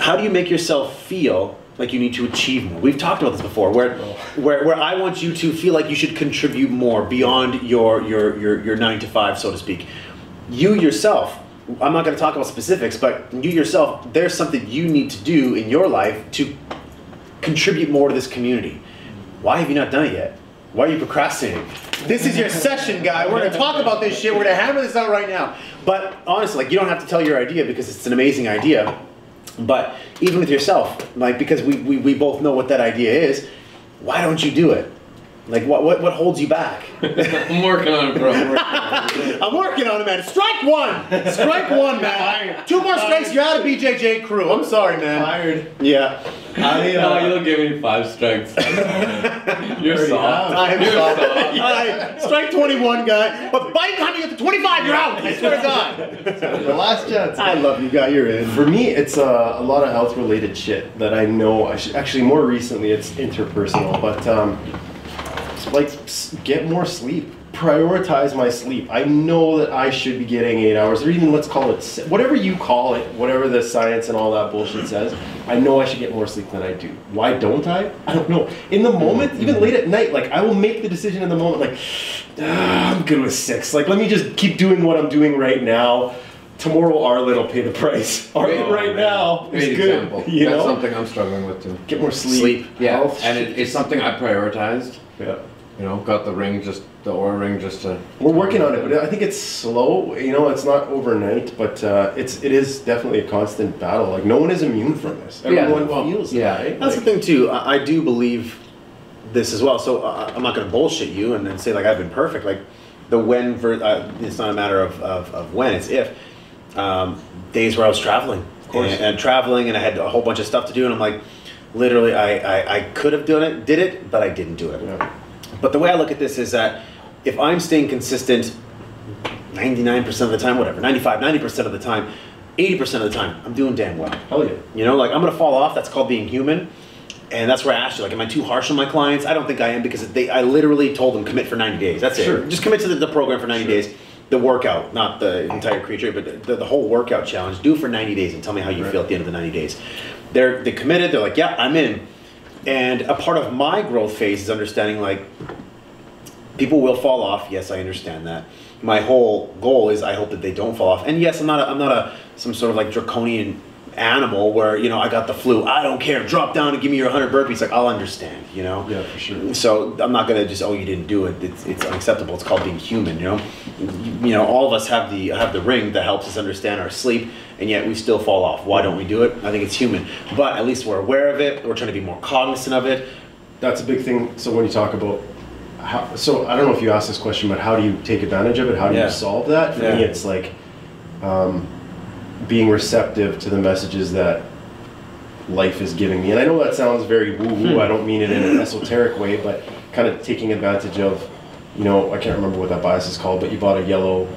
How do you make yourself feel like you need to achieve more? We've talked about this before, where, where, where I want you to feel like you should contribute more beyond your, your, your, your nine to five, so to speak. You yourself, I'm not gonna talk about specifics, but you yourself, there's something you need to do in your life to contribute more to this community. Why have you not done it yet? Why are you procrastinating? This is your session, guy. We're gonna talk about this shit. We're gonna hammer this out right now. But honestly, like, you don't have to tell your idea because it's an amazing idea. But even with yourself, like, because we, we, we both know what that idea is, why don't you do it? Like, what what, what holds you back? I'm working on it, bro. I'm working on it. I'm working on it, man. Strike one! Strike one, man. Two more strikes, you're out of B J J crew. I'm sorry, man. Fired. Yeah. I, uh, no, you'll give me five strikes. You're soft. I am you're soft. soft. Yeah. I, strike twenty-one, guy. But by the time you get to twenty-five, you're out. I swear to God. The last chance. I love you, guy. You're in. For me, it's uh, a lot of health-related shit that I know. I should, actually, more recently, it's interpersonal. But um, like, get more sleep. Prioritize my sleep. I know that I should be getting eight hours, or even let's call it, whatever you call it, whatever the science and all that bullshit says, I know I should get more sleep than I do. Why don't I? I don't know. In the moment, even late at night, like, I will make the decision in the moment, like, ah, I'm good with six. Like, let me just keep doing what I'm doing right now. Tomorrow, Arlen will pay the price. Arlen oh, right man. now is good. You That's know? something I'm struggling with, too. Get more sleep. Sleep, yeah. Health. And it, it's something I prioritized. Yeah. you know, got the ring, just the Oura Ring, just to. We're working on it, but I think it's slow. You know, it's not overnight, but uh, it's it is definitely a constant battle. Like no one is immune from this. Everyone yeah. feels yeah. that. Right? That's like, the thing too. I, I do believe this as well. So uh, I'm not going to bullshit you and then say like I've been perfect. Like the when, ver uh, it's not a matter of of, of when. It's if. Um, days where I was traveling, of course, and, and traveling, and I had a whole bunch of stuff to do, and I'm like, literally, I, I, I could have done it, did it, but I didn't do it. Yeah. But the way I look at this is that if I'm staying consistent ninety-nine percent of the time, whatever, ninety-five, ninety percent of the time, eighty percent of the time, I'm doing damn well. Hell yeah. You know, like, I'm going to fall off. That's called being human. And that's where I asked you, like, am I too harsh on my clients? I don't think I am, because they, I literally told them commit for ninety days. That's sure. it. Just commit to the, the program for ninety days. The workout, not the entire creature, but the, the whole workout challenge. Do it for ninety days and tell me how you right. feel at the end of the ninety days. They're, they're committed. They're like, yeah, I'm in. And a part of my growth phase is understanding, like, people will fall off. Yes, I understand that. My whole goal is I hope that they don't fall off. And yes, I'm not a, I'm not a some sort of like draconian animal where, you know, I got the flu. I don't care. Drop down and give me your one hundred burpees. Like, I'll understand, you know? Yeah, for sure. So I'm not going to just, oh, you didn't do it. It's, it's unacceptable. It's called being human, you know? You know, all of us have the have the ring that helps us understand our sleep, and yet we still fall off. Why don't we do it? I think it's human. But at least we're aware of it. We're trying to be more cognizant of it. That's a big thing. So when you talk about how, so I don't know if you asked this question, but how do you take advantage of it? How do yeah. you solve that? For yeah. me, it's like um, being receptive to the messages that life is giving me. And I know that sounds very woo-woo. Hmm. I don't mean it in an esoteric way, but kind of taking advantage of, you know, I can't remember what that bias is called, but you bought a yellow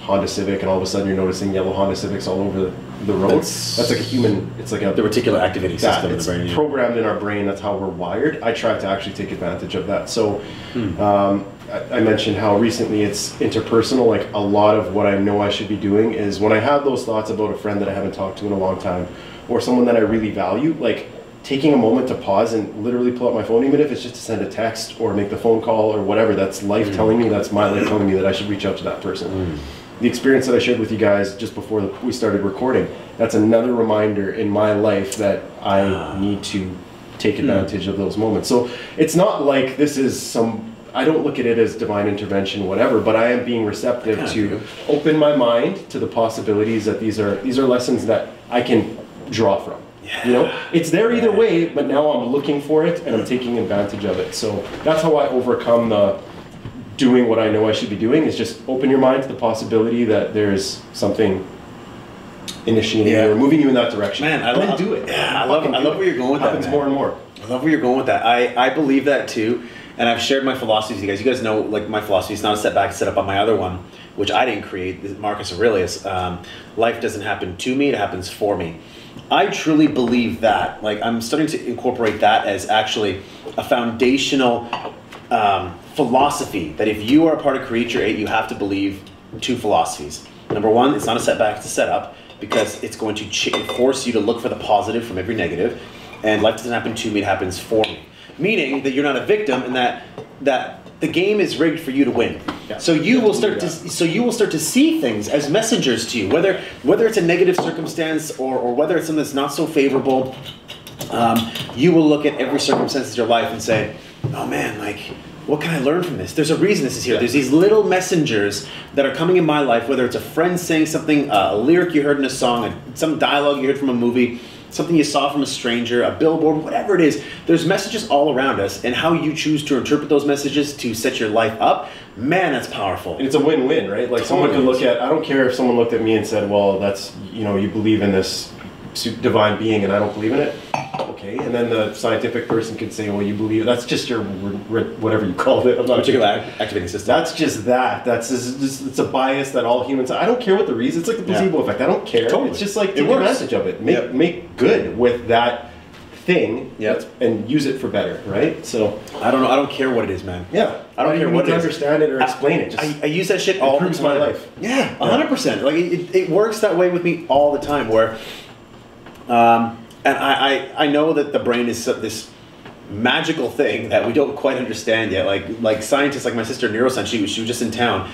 Honda Civic, and all of a sudden you're noticing yellow Honda Civics all over the, the road. That's, that's like a human, it's like a... The reticular activating that, system it's in the brain. It's programmed in our brain, that's how we're wired. I try to actually take advantage of that. So hmm. um, I, I mentioned how recently it's interpersonal, like a lot of what I know I should be doing is when I have those thoughts about a friend that I haven't talked to in a long time, or someone that I really value, like taking a moment to pause and literally pull out my phone, even if it's just to send a text or make the phone call or whatever, that's life mm. telling me, that's my life telling me that I should reach out to that person. Mm. The experience that I shared with you guys just before the, we started recording, that's another reminder in my life that I uh. need to take advantage mm. of those moments. So it's not like this is some, I don't look at it as divine intervention, whatever, but I am being receptive yeah, to open my mind to the possibilities that these are, these are lessons that I can draw from. Yeah. You know, it's there either way, but now I'm looking for it and I'm taking advantage of it. So that's how I overcome the doing what I know I should be doing, is just open your mind to the possibility that there's something initiating yeah. or moving you in that direction. Man, I love do it. Yeah, I love I, I love where you're going with that. It happens more and more. I love where you're going with that. I, I believe that too. And I've shared my philosophy with you guys. You guys know, like, my philosophy is not a setback, it's set up on my other one, which I didn't create, Marcus Aurelius. Um, life doesn't happen to me, it happens for me. I truly believe that. Like, I'm starting to incorporate that as actually a foundational um, philosophy, that if you are a part of Create Your Aid, you have to believe two philosophies. Number one, it's not a setback, it's a setup, because it's going to ch force you to look for the positive from every negative, and life doesn't happen to me, it happens for me. Meaning that you're not a victim, and that that the game is rigged for you to win. Yeah. So you will start to so you will start to see things as messengers to you, whether whether it's a negative circumstance or, or whether it's something that's not so favorable. Um, you will look at every circumstance of your life and say, "Oh man, like, what can I learn from this? There's a reason this is here. There's these little messengers that are coming in my life, whether it's a friend saying something, uh, a lyric you heard in a song, a, some dialogue you heard from a movie, something you saw from a stranger, a billboard, whatever it is. There's messages all around us, and how you choose to interpret those messages to set your life up, man, that's powerful. And it's a win-win, right? Like, totally. Someone could look at, I don't care if someone looked at me and said, well, that's, you know, you believe in this divine being and I don't believe in it. Okay, and then the scientific person could say, well, you believe, that's just your, whatever you called it. I'm not particular activating system. That's just that. That's just, it's a bias that all humans, I don't care what the reason, it's like the placebo yeah. effect. I don't care. Totally. It's just like, take advantage of it. Make, yep. make good with that thing yep. and use it for better, right? So I don't know. I don't care what it is, man. Yeah. I don't, I don't care what it is. Understand it or I, explain it. Just I, I use that shit all the time. It improves my life. Yeah, one hundred percent. Like, it, it works that way with me all the time where, um, and I, I, I know that the brain is this magical thing that we don't quite understand yet. Like like scientists, like my sister neuroscience, she was, she was just in town.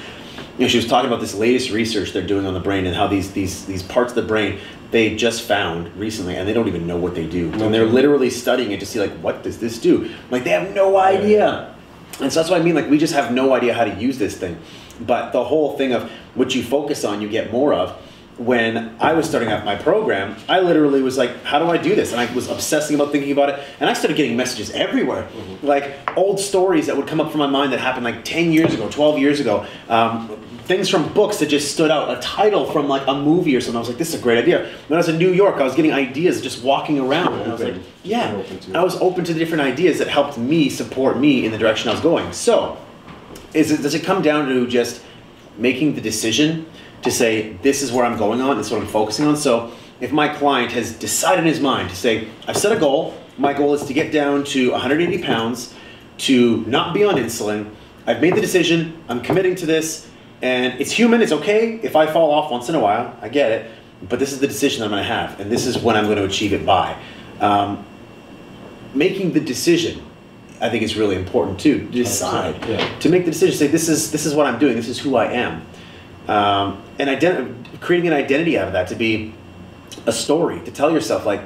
You know, she was talking about this latest research they're doing on the brain and how these these these parts of the brain they just found recently, and they don't even know what they do. Okay. And they're literally studying it to see, like, what does this do? Like, they have no idea. And so that's what I mean, like we just have no idea how to use this thing. But the whole thing of what you focus on, you get more of. When I was starting out my program, I literally was like, how do I do this? And I was obsessing about thinking about it. And I started getting messages everywhere, mm-hmm. like old stories that would come up from my mind that happened like ten years ago, twelve years ago. Um, things from books that just stood out, a title from like a movie or something. I was like, this is a great idea. When I was in New York, I was getting ideas just walking around. And I was like, yeah, I was open to the different ideas that helped me support me in the direction I was going. So is it, does it come down to just making the decision to say, this is where I'm going on, this is what I'm focusing on? So if my client has decided in his mind to say, I've set a goal, my goal is to get down to one hundred eighty pounds, to not be on insulin, I've made the decision, I'm committing to this, and it's human, it's okay if I fall off once in a while, I get it, but this is the decision I'm gonna have, and this is when I'm gonna achieve it by. Um, making the decision, I think it's really important too, to decide, yeah. to make the decision, say this is, this is what I'm doing, this is who I am. Um, and ident- creating an identity out of that, to be a story, to tell yourself, like,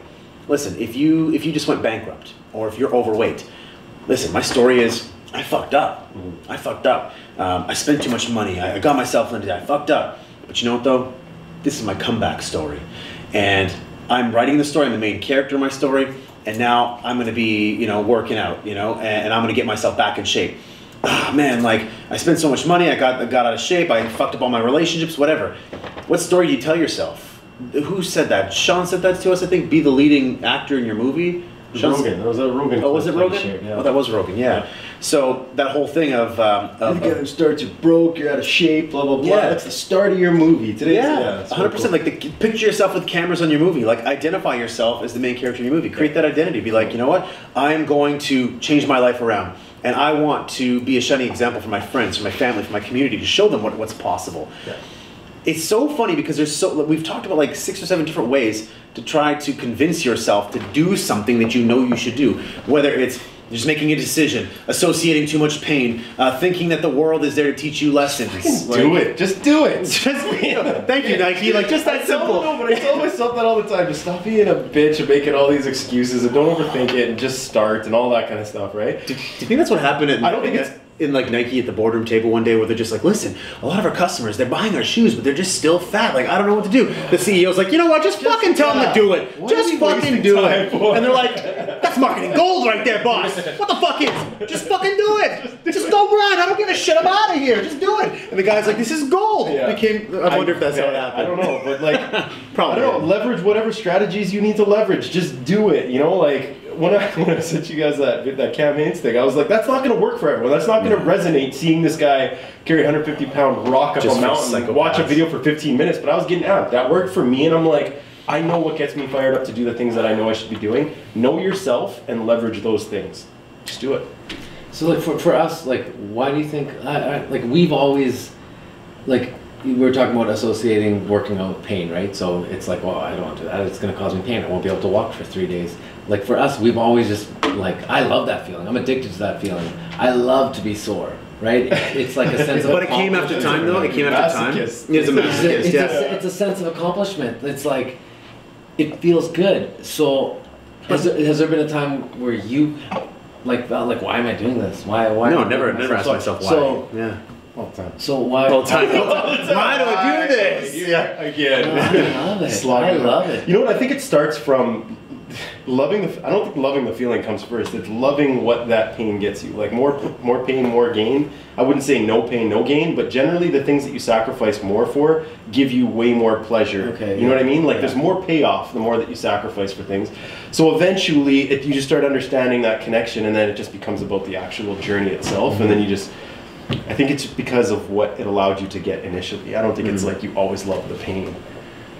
listen, if you if you just went bankrupt, or if you're overweight, listen, my story is, I fucked up. Mm-hmm. I fucked up. Um, I spent too much money. I, I got myself into that. I fucked up. But you know what, though? This is my comeback story. And I'm writing the story. I'm the main character in my story. And now I'm going to be, you know, working out, you know, and, and I'm going to get myself back in shape. Ah, oh, man, like, I spent so much money, I got I got out of shape, I fucked up all my relationships, whatever. What story do you tell yourself? Who said that? Sean said that to us, I think. Be the leading actor in your movie. Sean's, Rogan. That was a Rogan. Oh, was it Rogan? Shape, yeah. Oh, that was Rogan, yeah. yeah. So that whole thing of... Um, of you gotta start, you're broke, you're out of shape, blah, blah, blah. Yeah. That's the start of your movie. Today. Yeah, yeah one hundred percent. Cool. Like, the, picture yourself with cameras on your movie. Like, identify yourself as the main character in your movie. Create that identity. Be like, you know what? I'm going to change my life around. And I want to be a shining example for my friends, for my family, for my community, to show them what, what's possible. Yeah. It's so funny because there's so we've talked about like six or seven different ways to try to convince yourself to do something that you know you should do. Whether it's just making a decision, associating too much pain, uh, thinking that the world is there to teach you lessons. Like, do it. Just do it. Just you know, thank you, Nike. Like just that simple. No, but I tell myself that all the time. Just stop being a bitch and making all these excuses and don't overthink it and just start and all that kind of stuff, right? Do, do you think that's what happened? At, I don't think it's. in like Nike at the boardroom table one day where they're just like, listen, a lot of our customers, they're buying our shoes, but they're just still fat. Like, I don't know what to do. The C E O's like, you know what? Just, just fucking tell them to do it. What just fucking do it. For? And they're like, that's marketing gold right there, boss. What the fuck is? Just fucking do it. Just, do just it. Go run. I don't give a shit. I'm out of here. Just do it. And the guy's like, this is gold. Yeah. Became, I wonder I, if that's yeah, how it happened. I don't know, but like, probably. I don't know. Leverage whatever strategies you need to leverage. Just do it. You know, like. When I, when I sent you guys that, that Cam Haines thing, I was like, that's not going to work for everyone. That's not going to resonate, seeing this guy carry a one hundred fifty pound rock up just a mountain and watch a video for fifteen minutes. But I was getting out. That worked for me, and I'm like, I know what gets me fired up to do the things that I know I should be doing. Know yourself and leverage those things. Just do it. So like for, for us, like, why do you think, I, I, like we've always, like we were talking about associating working out with pain, right? So it's like, well, I don't want to do that. It's going to cause me pain. I won't be able to walk for three days. Like for us, we've always just like, I love that feeling. I'm addicted to that feeling. I love to be sore, right? It's like a sense of. But it came after time, though. It came after time. It's a masochist. Yeah. It's a sense of accomplishment. It's like, it feels good. So, has there, has there been a time where you, like, felt like, why am I doing this? Why? Why? No, never, never asked myself why. So, yeah. All the time. So why? All the time. Why do I do this? Yeah. Again. I love it. I love it. You know what? I think it starts from. Loving the, I don't think loving the feeling comes first. It's loving what that pain gets you. Like more, more pain, more gain. I wouldn't say no pain, no gain, but generally the things that you sacrifice more for give you way more pleasure. Okay, you know yeah. what I mean? Like yeah. there's more payoff the more that you sacrifice for things. So eventually, it, you just start understanding that connection, and then it just becomes about the actual journey itself. Mm-hmm. And then you just, I think it's because of what it allowed you to get initially. I don't think mm-hmm. it's like you always love the pain.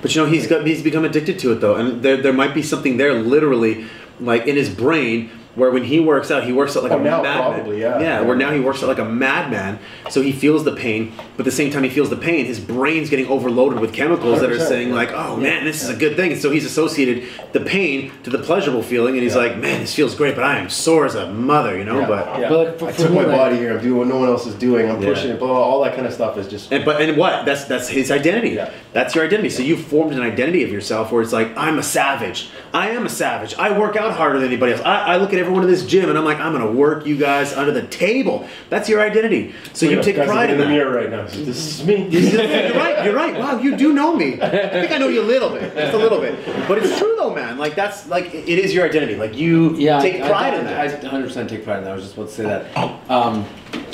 But you know, he's got he's become addicted to it though, and there there might be something there literally, like in his brain, where when he works out, he works out like oh, a madman. Yeah. yeah, where now he works out like a madman, so he feels the pain, but at the same time he feels the pain, his brain's getting overloaded with chemicals that are saying like, oh man, this yeah. is a good thing. And so he's associated the pain to the pleasurable feeling, and he's yeah. like, man, this feels great, but I am sore as a mother, you know? Yeah. But, yeah. but like, for, I took my like, body here, I'm doing what no one else is doing, I'm yeah. pushing it, blah, blah, all that kind of stuff is just... And, but, and what? That's that's his identity. Yeah. That's your identity. Yeah. So you've formed an identity of yourself where it's like, I'm a savage. I am a savage. I work out harder than anybody else. I, I look at everyone in this gym, and I'm like, I'm going to work you guys under the table. That's your identity. So Wait, you take pride in that. I'm in the mirror right now. So this is me. You're right. You're right. Wow, you do know me. I think I know you a little bit, just a little bit. But it's true though, man. Like that's like it is your identity. Like you yeah, take pride I, I, in that. I one hundred percent take pride in that. I was just about to say that. Um,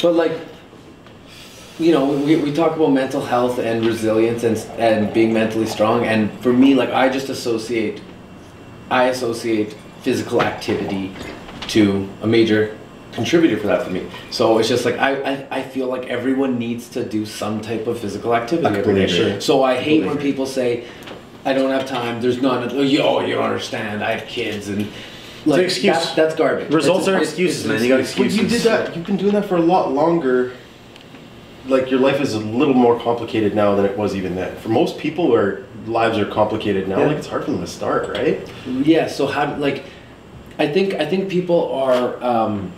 but like. You know, we, we talk about mental health and resilience and and being mentally strong. And for me, like I just associate, I associate physical activity to a major contributor for that for me. So it's just like I, I, I feel like everyone needs to do some type of physical activity every day. Sure. So I hate when people say, "I don't have time." There's none. Oh, you don't understand. I have kids and. Like, it's an excuse. That, that's garbage. Results are excuses, man. You got excuses. Well, you did that. You've been doing that for a lot longer. Like your life is a little more complicated now than it was even then. For most people, their lives are complicated now. Yeah. Like it's hard for them to start, right? Yeah. So how? Like, I think I think people are. Um,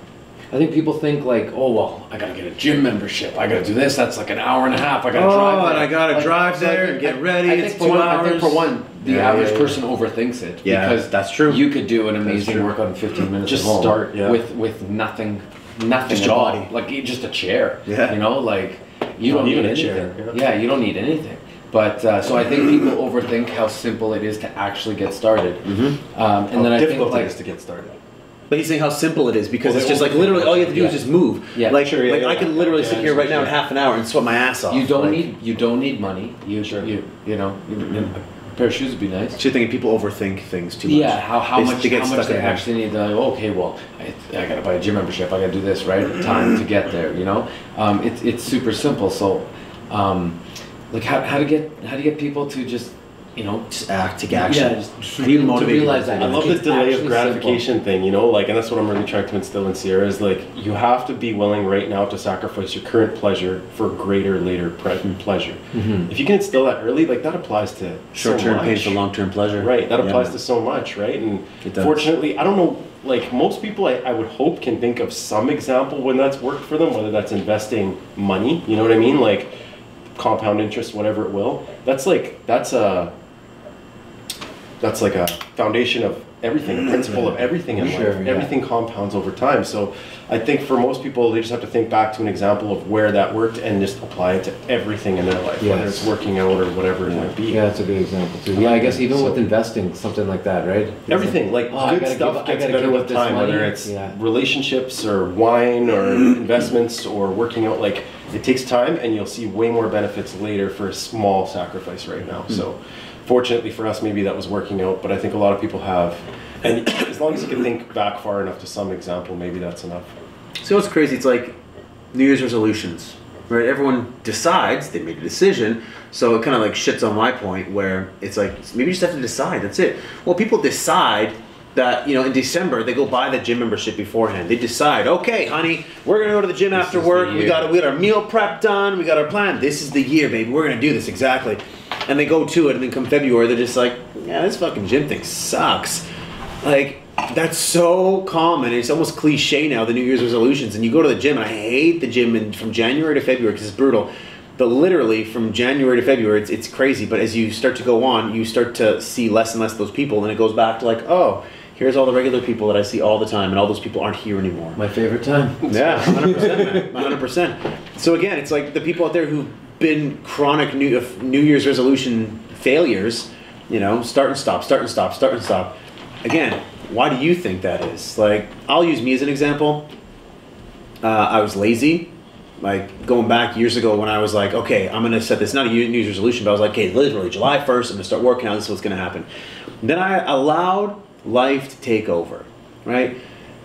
I think people think like, oh well, I gotta get a gym membership. I gotta do this. That's like an hour and a half. I gotta oh, drive. Oh, and I gotta like, drive there and get ready. I, I it's two one, hours. I think for one, the yeah, average yeah, yeah. person overthinks it. Yeah, because that's true. You could do an amazing workout in fifteen minutes. Just at home start yeah. with with nothing. Nothing just at all. Body. Like just a chair. Yeah. You know, like you, you don't need, need anything. A chair. Yeah. yeah, you don't need anything. But uh, so I think people overthink how simple it is to actually get started. Mm-hmm. um, and how then I think like it is to get started. But he's saying how simple it is because well, it's just like literally all you have to do yeah. is just move. Yeah. Like, sure, yeah, like yeah, I can literally yeah, sit yeah, here right now in half an hour and sweat my ass off. You don't like, need you don't need money. You sure. you you know. You, you, a pair of shoes would be nice. So you're thinking people overthink things too much. Yeah, how, how they, much, they, how much they actually need. They're like, oh, okay, well, I, I gotta buy a gym membership, I gotta do this, right? Time to get there, you know? Um, it, it's super simple, so, um, like how, how to get how to get people to just, you know, just act, take action. Yeah, just, just really to realize that. I love this delay of gratification simple. thing, you know? Like, and that's what I'm really trying to instill in Sierra is like, you have to be willing right now to sacrifice your current pleasure for greater later pre- pleasure. Mm-hmm. If you can instill that early, like that applies to short-term so pain to long-term pleasure. Right, that applies yeah. to so much, right? And fortunately, I don't know, like most people I, I would hope can think of some example when that's worked for them, whether that's investing money, you know what I mean? Like compound interest, whatever it will. That's like, that's a... That's like a foundation of everything, a principle of everything in sure, life. Yeah. Everything compounds over time. So I think for most people, they just have to think back to an example of where that worked and just apply it to everything in their life, yes. whether it's working out or whatever yeah. it might be. Yeah, that's a good example too. Yeah, I guess even so, with investing, something like that, right? Everything, like oh, good stuff give, gets better with time, money. whether it's yeah. relationships or wine or investments or working out. Like it takes time and you'll see way more benefits later for a small sacrifice right now. Mm-hmm. So. Fortunately for us, maybe that was working out, but I think a lot of people have. And as long as you can think back far enough to some example, maybe that's enough. So it's crazy. It's like New Year's resolutions, right? Everyone decides, they made a decision. So it kind of like shits on my point where it's like, maybe you just have to decide, that's it. Well, people decide that, you know, in December, they go buy the gym membership beforehand. They decide, okay, honey, we're going to go to the gym this after work. We got, we got our meal prep done. We got our plan. This is the year, baby. We're going to do this, exactly. And they go to it, and then come February, they're just like, yeah, this fucking gym thing sucks. Like, that's so common. It's almost cliche now, the New Year's resolutions. And you go to the gym, and I hate the gym in, from January to February because it's brutal. But literally, from January to February, it's, it's crazy. But as you start to go on, you start to see less and less of those people. And it goes back to like, oh, here's all the regular people that I see all the time. And all those people aren't here anymore. My favorite time. Yeah, one hundred percent, man. one hundred percent. So again, it's like the people out there who... been chronic new New Year's resolution failures, you know, start and stop, start and stop, start and stop. Again, why do you think that is? Like, I'll use me as an example. Uh, I was lazy. Like, going back years ago when I was like, okay, I'm going to set this, not a New Year's resolution, but I was like, okay, literally July first, I'm going to start working out, this is what's going to happen. Then I allowed life to take over, right?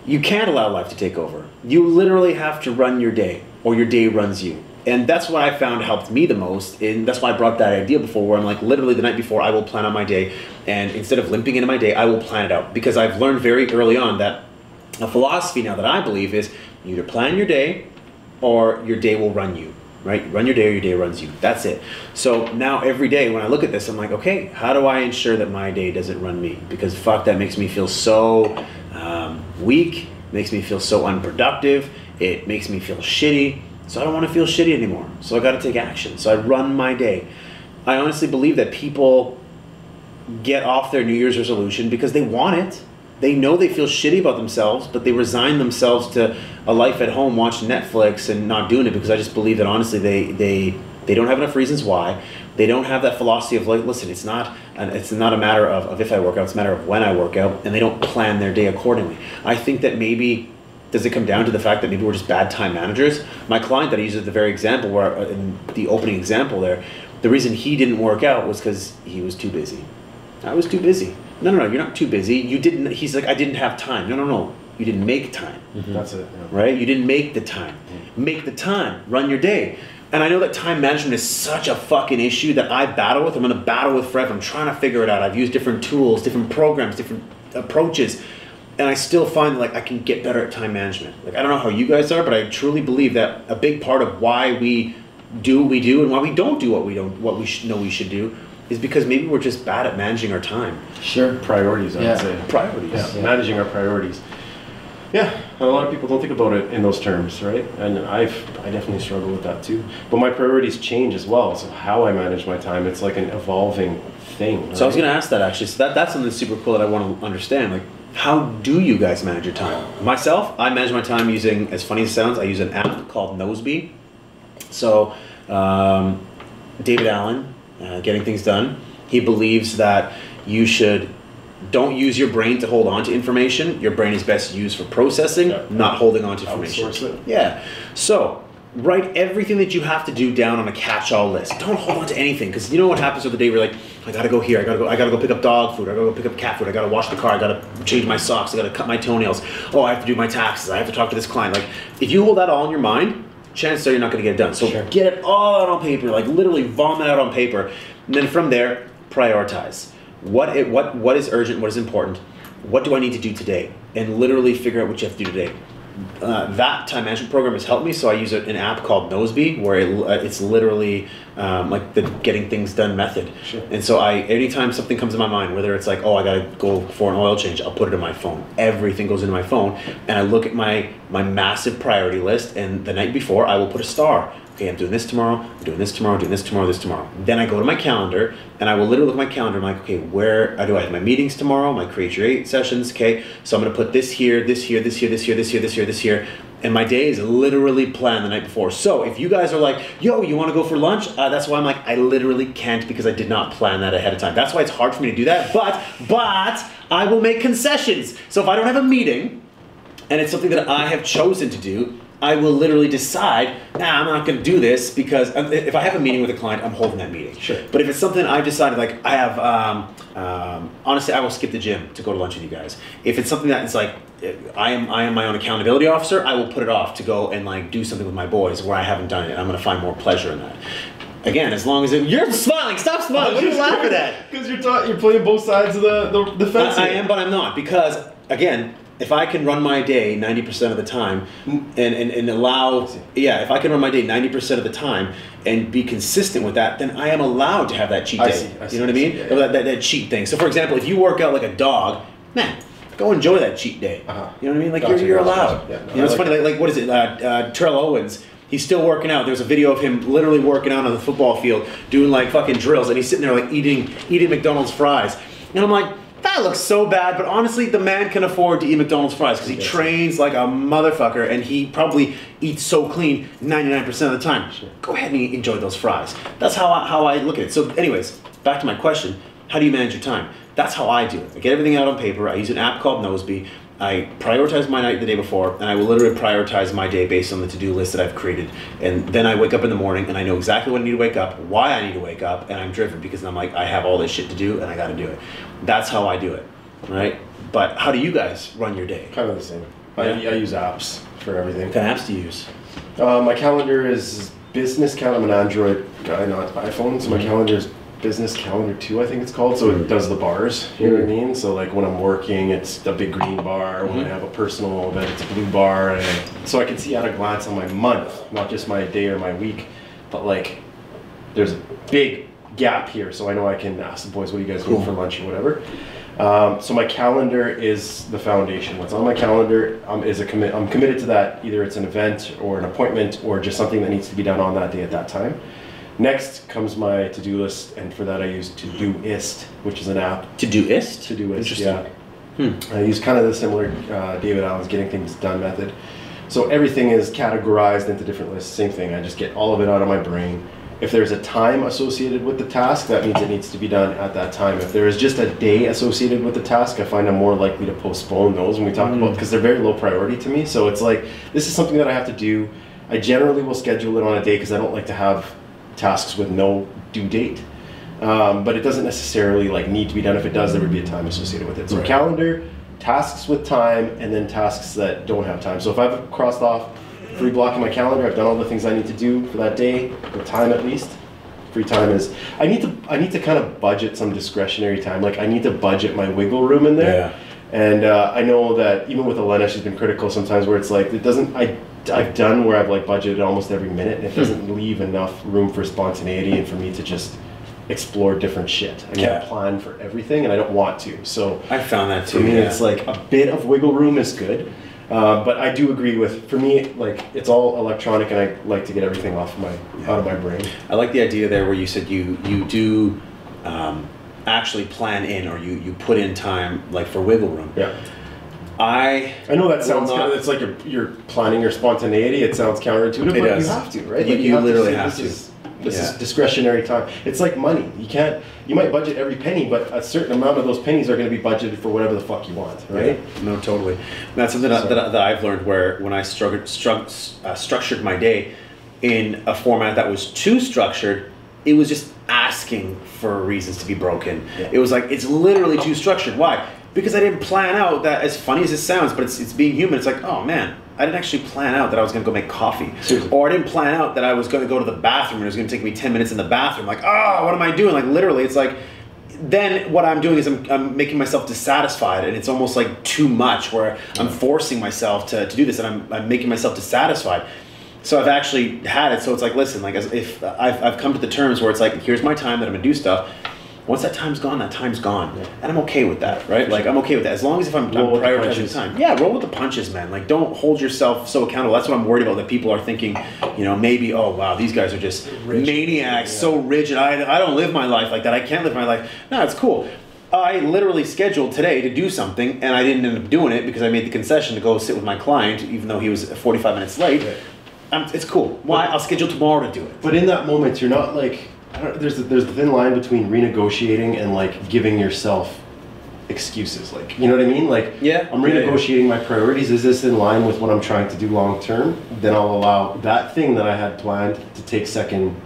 You can't allow life to take over. You literally have to run your day, or your day runs you. And that's what I found helped me the most, and that's why I brought that idea before, where I'm like, literally the night before, I will plan out my day, and instead of limping into my day, I will plan it out, because I've learned very early on that a philosophy now that I believe is you either plan your day or your day will run you, right? You run your day or your day runs you. That's it. So now every day when I look at this, I'm like, okay, how do I ensure that my day doesn't run me? Because fuck, that makes me feel so um, weak, makes me feel so unproductive, it makes me feel shitty. So I don't want to feel shitty anymore. So I got to take action. So I run my day. I honestly believe that people get off their New Year's resolution because they want it. they know they feel shitty about themselves, but they resign themselves to a life at home watching Netflix and not doing it, because I just believe that honestly they they they don't have enough reasons why. They don't have that philosophy of like, listen, it's not an, it's not a matter of, of if I work out, it's a matter of when I work out, and they don't plan their day accordingly. I think that maybe, does it come down to the fact that maybe we're just bad time managers? My client that I used as the very example, where in the opening example there, the reason he didn't work out was because he was too busy. I was too busy. No, no, no, you're not too busy. You didn't, he's like, I didn't have time. No, no, no, you didn't make time. Mm-hmm. That's it. Yeah. Right? You didn't make the time. Mm-hmm. Make the time, run your day. And I know that time management is such a fucking issue that I battle with. I'm gonna battle with forever. I'm trying to figure it out. I've used different tools, different programs, different approaches. And I still find like I can get better at time management. Like, I don't know how you guys are, but I truly believe that a big part of why we do what we do and why we don't do what we don't, what we know we should do, is because maybe we're just bad at managing our time. Sure. Priorities, I yeah. would say. Priorities. Yeah. Yeah. Managing our priorities. Yeah, a lot of people don't think about it in those terms, right? And I've I definitely struggle with that too. But my priorities change as well. So how I manage my time, it's like an evolving thing. Right? So I was going to ask that actually. So that, that's something super cool that I want to understand. Like, how do you guys manage your time? Myself, I manage my time using, as funny as it sounds, I use an app called Nozbe. So um, David Allen, uh, Getting Things Done, he believes that you should. Don't use your brain to hold on to information. Your brain is best used for processing, yeah. not holding on to information. Outsource it. Yeah. So write everything that you have to do down on a catch-all list. Don't hold on to anything, because you know what happens with the day where you're like, I gotta go here, I gotta go, I gotta go pick up dog food, I gotta go pick up cat food, I gotta wash the car, I gotta change my socks, I gotta cut my toenails, oh, I have to do my taxes, I have to talk to this client. Like, if you hold that all in your mind, chances are you're not gonna get it done. So sure. get it all out on paper, like literally vomit out on paper. And then from there, prioritize. What it, what what is urgent? What is important? What do I need to do today? And literally figure out what you have to do today. Uh, that time management program has helped me. So I use an app called Nozbe, where it, uh, it's literally um, like the Getting Things Done method. Sure. And so I, anytime something comes in my mind, whether it's like, oh, I gotta go for an oil change, I'll put it in my phone. Everything goes into my phone, and I look at my my massive priority list. And the night before, I will put a star. Okay, I'm doing this tomorrow, I'm doing this tomorrow, I'm doing this tomorrow, this tomorrow. Then I go to my calendar, and I will literally look at my calendar, I'm like, okay, where do I have my meetings tomorrow, my Create Your Aid sessions, okay, so I'm gonna put this here, this here, this here, this here, this here, this here, this here, and my day is literally planned the night before. So if you guys are like, yo, you wanna go for lunch? Uh, that's why I'm like, I literally can't, because I did not plan that ahead of time. That's why it's hard for me to do that, but, but, I will make concessions. So if I don't have a meeting, and it's something that I have chosen to do, I will literally decide, nah, I'm not going to do this, because if I have a meeting with a client, I'm holding that meeting. Sure. But if it's something I've decided, like I have, um, um, honestly, I will skip the gym to go to lunch with you guys. If it's something that is like, I am, I am my own accountability officer, I will put it off to go and like do something with my boys where I haven't done it. I'm going to find more pleasure in that. Again, as long as it, you're smiling. Stop smiling. What are you laughing at? Because you're ta- you're playing both sides of the the, the fence. I, I am, but I'm not, because again. If I can run my day ninety percent of the time and, and, and allow, yeah, if I can run my day ninety percent of the time and be consistent with that, then I am allowed to have that cheat day. I see, I see, you know what I mean? Yeah, yeah. That, that, that cheat thing. So for example, if you work out like a dog, man, go enjoy that cheat day. Uh-huh. You know what I mean? Like gotcha, you're, you're allowed. Gotcha. Yeah, no, you know, it's like funny, like, like what is it, uh, uh, Terrell Owens. He's still working out. There's a video of him literally working out on the football field, doing like fucking drills, and he's sitting there like eating, eating McDonald's fries. And I'm like, that looks so bad, but honestly, the man can afford to eat McDonald's fries because he yes. trains like a motherfucker, and he probably eats so clean ninety-nine percent of the time. Sure. Go ahead and enjoy those fries. That's how I, how I look at it. So anyways, back to my question, how do you manage your time? That's how I do it. I get everything out on paper. I use an app called Nozbe. I prioritize my night the day before, and I will literally prioritize my day based on the to-do list that I've created. And then I wake up in the morning, and I know exactly when I need to wake up, why I need to wake up, and I'm driven because I'm like, I have all this shit to do, and I gotta do it. That's how I do it, right? But how do you guys run your day? Kind of the same. Yeah. I, I use apps for everything. What kind of apps do you use? Uh, my calendar is business calendar. I'm an Android guy, not iPhone, so my calendar is Business Calendar two, I think it's called, so it does the bars, you know what I mean? So like when I'm working, it's a big green bar, when mm-hmm. I have a personal event, it's a blue bar, and so I can see at a glance on my month, not just my day or my week, but like there's a big gap here, so I know I can ask the boys, what are you guys doing cool. for lunch or whatever. Um, so my calendar is the foundation. What's on my calendar um, is a commit. I'm committed to that, either it's an event or an appointment or just something that needs to be done on that day at that time. Next comes my to-do list, and for that I use To Doist, which is an app. To Doist? To Doist, yeah. Hmm. I use kind of the similar uh, David Allen's getting things done method. So everything is categorized into different lists. Same thing, I just get all of it out of my brain. If there's a time associated with the task, that means it needs to be done at that time. If there is just a day associated with the task, I find I'm more likely to postpone those when we talk mm. about, because they're very low priority to me. So it's like, this is something that I have to do. I generally will schedule it on a day because I don't like to have tasks with no due date. Um, but it doesn't necessarily like need to be done. If it does, there would be a time associated with it. So right. calendar, tasks with time, and then tasks that don't have time. So if I've crossed off free block in my calendar, I've done all the things I need to do for that day, or time at least. Free time is, I need to I need to kind of budget some discretionary time. Like I need to budget my wiggle room in there. Yeah. And uh, I know that even with Elena, she's been critical sometimes where it's like, it doesn't, I, I've done where I've like budgeted almost every minute and it doesn't leave enough room for spontaneity and for me to just explore different shit. I yeah. can't plan for everything and I don't want to. So I found that too. For me, yeah. it's like a bit of wiggle room is good. Uh, but I do agree with, for me, like it's all electronic, and I like to get everything off my yeah. out of my brain. I like the idea there where you said you you do um, actually plan in, or you you put in time like for wiggle room. Yeah. I I know that sounds not, kind of, it's like you're you're planning your spontaneity. It sounds counterintuitive, it but does. You have to, right? You, like you, you have literally to say, have this to. Is, This yeah. is discretionary time. It's like money. You can't, you might budget every penny, but a certain amount of those pennies are going to be budgeted for whatever the fuck you want, right? Yeah. No, totally. And that's something that, that, that I've learned where when I struggled, strug, uh, structured my day in a format that was too structured, it was just asking for reasons to be broken. Yeah. It was like, it's literally too structured. Why? Because I didn't plan out that, as funny as it sounds, but it's, it's being human. It's like, oh man. I didn't actually plan out that I was going to go make coffee. Seriously. Or I didn't plan out that I was going to go to the bathroom and it was going to take me ten minutes in the bathroom. Like, oh, what am I doing? Like, literally, it's like, then what I'm doing is I'm, I'm making myself dissatisfied, and it's almost like too much where I'm forcing myself to, to do this, and I'm, I'm making myself dissatisfied. So I've actually had it. So it's like, listen, like as if I've, I've come to the terms where it's like, here's my time that I'm going to do stuff. Once that time's gone, that time's gone. Yeah. And I'm okay with that, right? Like, I'm okay with that. As long as if I'm, I'm prioritizing time. Yeah, roll with the punches, man. Like, don't hold yourself so accountable. That's what I'm worried about, that people are thinking, you know, maybe, oh, wow, these guys are just rigid. maniacs, yeah. so rigid. I, I don't live my life like that. I can't live my life. No, it's cool. I literally scheduled today to do something, and I didn't end up doing it because I made the concession to go sit with my client, even though he was forty-five minutes late. Right. Um, it's cool. Why? Well, I'll schedule tomorrow to do it. But in that moment, you're not like... I don't, there's a, there's a thin line between renegotiating and like giving yourself excuses, like, you know what I mean? Like, yeah, I'm renegotiating yeah, yeah. my priorities. Is this in line with what I'm trying to do long term? Then I'll allow that thing that I had planned to take second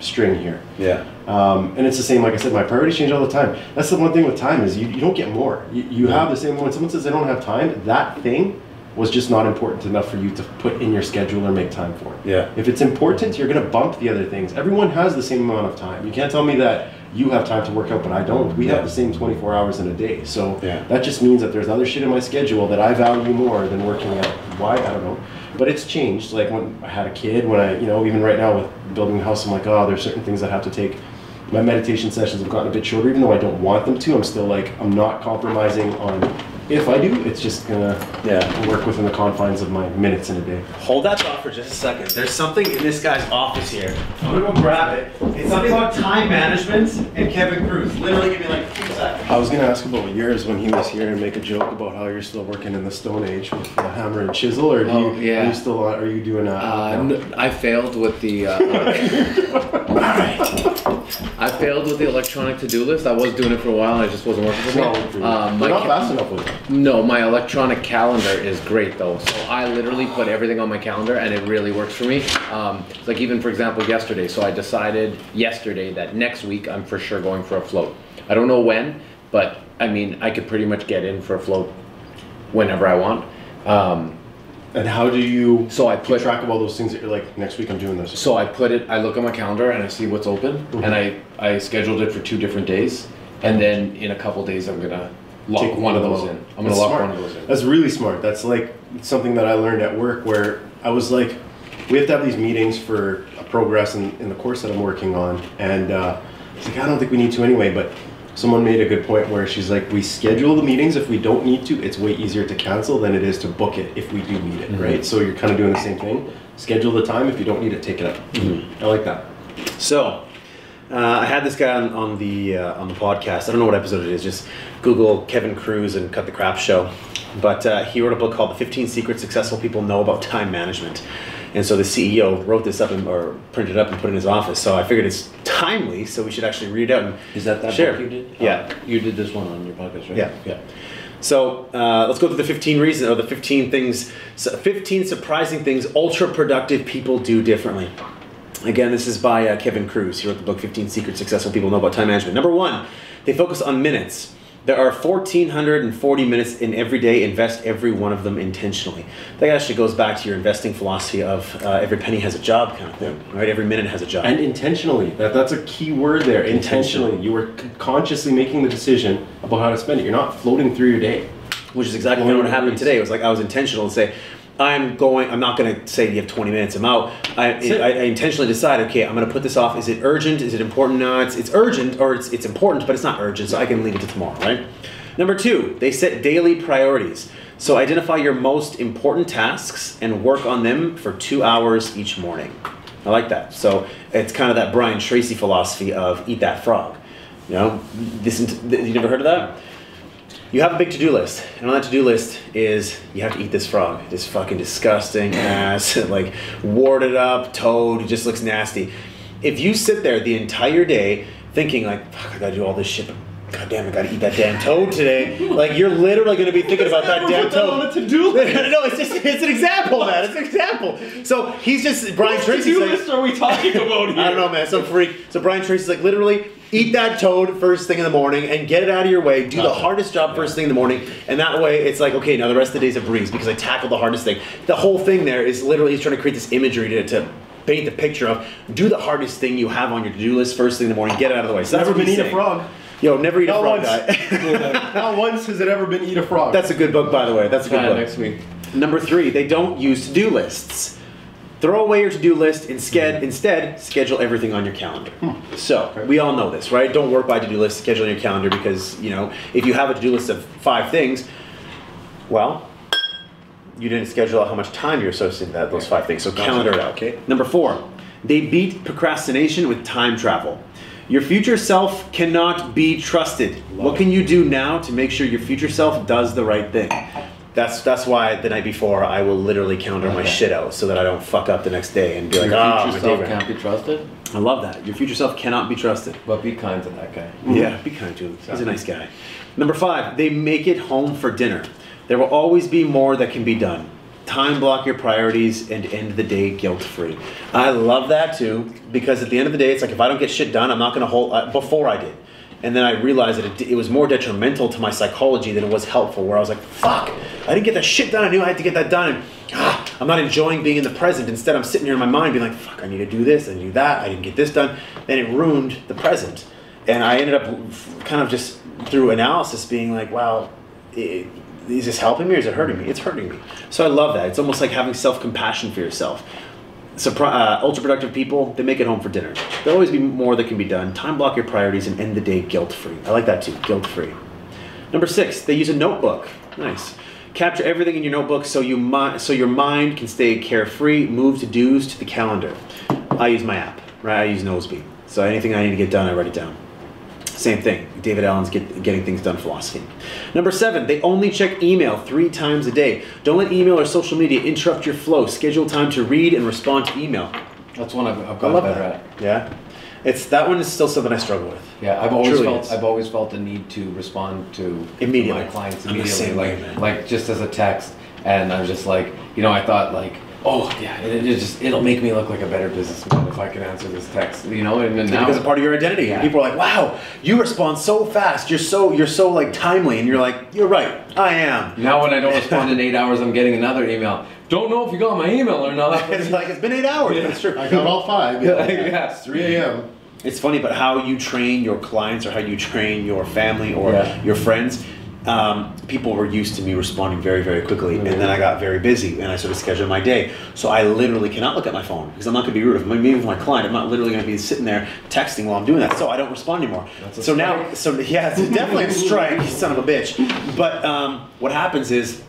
string here. Yeah. Um, and it's the same, like I said, my priorities change all the time. That's the one thing with time is you, you don't get more. You, you yeah. have the same. When someone says they don't have time, that thing was just not important enough for you to put in your schedule or make time for it. Yeah. If it's important, you're gonna bump the other things. Everyone has the same amount of time. You can't tell me that you have time to work out, but I don't. We yeah. have the same twenty-four hours in a day. So yeah. that just means that there's other shit in my schedule that I value more than working out. Why? I don't know. But it's changed. Like when I had a kid, when I, you know, even right now with building the house, I'm like, oh, there's certain things I have to take. My meditation sessions have gotten a bit shorter, even though I don't want them to. I'm still like, I'm not compromising on. If I do, it's just gonna yeah. work within the confines of my minutes in a day. Hold that thought for just a second. There's something in this guy's office here. I'm gonna go grab it. It's something about time management and Kevin Cruz. Literally give me like two seconds. I was gonna ask about yours when he was here and make a joke about how you're still working in the Stone Age with the hammer and chisel, or do oh, you, yeah. are you still on, are you doing that? Uh, no, I failed with the. Uh, all right. I failed with the electronic to-do list. I was doing it for a while. I just wasn't working for me. Um, you're not fast enough with it. No, my electronic calendar is great though. So I literally put everything on my calendar and it really works for me. Um, like even for example yesterday, so I decided yesterday that next week I'm for sure going for a float. I don't know when, but I mean, I could pretty much get in for a float whenever I want. Um, and how do you so I put, keep track of all those things that you're like, next week I'm doing this? So I put it, I look at my calendar and I see what's open mm-hmm. and I, I scheduled it for two different days. And then in a couple days I'm gonna Lock Take one of those in. I'm gonna lock one of those in. That's really smart. That's like something that I learned at work where I was like, we have to have these meetings for progress in, in the course that I'm working on. And uh, it's like, I don't think we need to anyway, but someone made a good point where she's like, we schedule the meetings if we don't need to. It's way easier to cancel than it is to book it if we do need it, mm-hmm. right? So you're kind of doing the same thing. Schedule the time. If you don't need it, take it up. Mm-hmm. I like that. So Uh, I had this guy on, on the uh, on the podcast. I don't know what episode it is. Just Google Kevin Cruz and Cut the Crap Show. But uh, he wrote a book called The fifteen Secrets Successful People Know About Time Management. And so the C E O wrote this up and, or printed it up and put it in his office. So I figured it's timely, so we should actually read it out. And is that that share. Book you did? Yeah. Oh, you did this one on your podcast, right? Yeah. Yeah. So uh, let's go through the fifteen reasons, or the fifteen things, fifteen surprising things ultra-productive people do differently. Again, this is by uh, Kevin Cruz. He wrote the book, fifteen Secrets Successful People Know About Time Management. Number one, they focus on minutes. There are one thousand four hundred forty minutes in every day. Invest every one of them intentionally. That actually goes back to your investing philosophy of uh, every penny has a job kind of thing, right? Every minute has a job. And intentionally, that, that's a key word there, intentionally. You are consciously making the decision about how to spend it. You're not floating through your day. Which is exactly what happened today. It was like I was intentional and say, I'm going, I'm not going to say you have twenty minutes, I'm out. I, I, I intentionally decide, okay, I'm going to put this off. Is it urgent? Is it important? No, it's, it's urgent, or it's, it's important, but it's not urgent, so I can leave it to tomorrow, right? Number two, they set daily priorities. So identify your most important tasks and work on them for two hours each morning. I like that. So it's kind of that Brian Tracy philosophy of eat that frog. You know, this, you never heard of that? You have a big to-do list, and on that to-do list is you have to eat this frog. This fucking disgusting ass, like warded up, toad, it just looks nasty. If you sit there the entire day thinking like, fuck, I gotta do all this shit, but god damn, I gotta eat that damn toad today. Like you're literally gonna be thinking about that damn toad. To-do list. No, it's just, it's an example, man, it's an example. So he's just, Brian Tracy's like, what to-do list are we talking about here? I don't know, man, some freak. So Brian Tracy's like, literally, eat that toad first thing in the morning and get it out of your way. Do the hardest job first thing in the morning, and that way it's like, okay, now the rest of the day's a breeze because I tackled the hardest thing. The whole thing there is literally he's trying to create this imagery to, to paint the picture of do the hardest thing you have on your to-do list first thing in the morning, get it out of the way. So that's never been eat a frog. Yo, never eat a frog, guy. Not once has it ever been eat a frog. That's a good book, by the way. That's a good book. Next week. Number three, they don't use to-do lists. Throw away your to-do list, instead, instead, schedule everything on your calendar. Hmm. So, we all know this, right? Don't work by to-do list, schedule on your calendar because, you know, if you have a to-do list of five things, well, you didn't schedule out how much time you're associating with those five things, so calendar it out, okay? Number four, they beat procrastination with time travel. Your future self cannot be trusted. Love what it. Can you do now to make sure your future self does the right thing? That's that's why the night before I will literally counter my shit out so that I don't fuck up the next day and be like, ah, oh, my future self can't be trusted. I love that. Your future self cannot be trusted. But be kind to that guy. Yeah, be kind to him. He's a nice guy. Number five, they make it home for dinner. There will always be more that can be done. Time block your priorities and end the day guilt-free. I love that too because at the end of the day, it's like if I don't get shit done, I'm not gonna hold uh, before I did. And then I realized that it, it was more detrimental to my psychology than it was helpful, where I was like, fuck, I didn't get that shit done. I knew I had to get that done. And ah, I'm not enjoying being in the present. Instead, I'm sitting here in my mind being like, fuck, I need to do this, I need to do that, I didn't get this done. And it ruined the present. And I ended up kind of just through analysis being like, wow, it, is this helping me or is it hurting me? It's hurting me. So I love that. It's almost like having self-compassion for yourself. Surpri- uh, ultra-productive people, they make it home for dinner. There'll always be more that can be done. Time block your priorities and end the day guilt-free. I like that too, guilt-free. Number six, they use a notebook. Nice. Capture everything in your notebook so you mi- so your mind can stay carefree. Move to-dos to the calendar. I use my app, right? I use Nozbe. So anything I need to get done, I write it down. Same thing, David Allen's get, getting things done philosophy. Number seven, they only check email three times a day. Don't let email or social media interrupt your flow. Schedule time to read and respond to email. That's one I've, I've got better that. at. Yeah, it's that one is still something I struggle with. Yeah, I've always felt is. I've always felt the need to respond to immediately. my clients immediately, like way, like just as a text. And I'm just like, you know, I thought like, oh yeah, it, it just it'll make me look like a better businessman if I can answer this text, you know. And then now because it's part of your identity. Yeah. People are like, "Wow, you respond so fast. You're so you're so like timely." And you're like, "You're right. I am." Now when I don't respond in eight hours, I'm getting another email. Don't know if you got my email or not. It's like it's been eight hours. Yeah. That's true. I got all five. Yeah, yeah. It's three a.m. It's funny, but how you train your clients or how you train your family or yeah. your friends. Um, people were used to me responding very, very quickly, and then I got very busy, and I sort of scheduled my day. So I literally cannot look at my phone because I'm not going to be rude. If I'm meeting with my client, I'm not literally going to be sitting there texting while I'm doing that. So I don't respond anymore. So strike. now, so yeah, it's definitely a strike, son of a bitch. But um, what happens is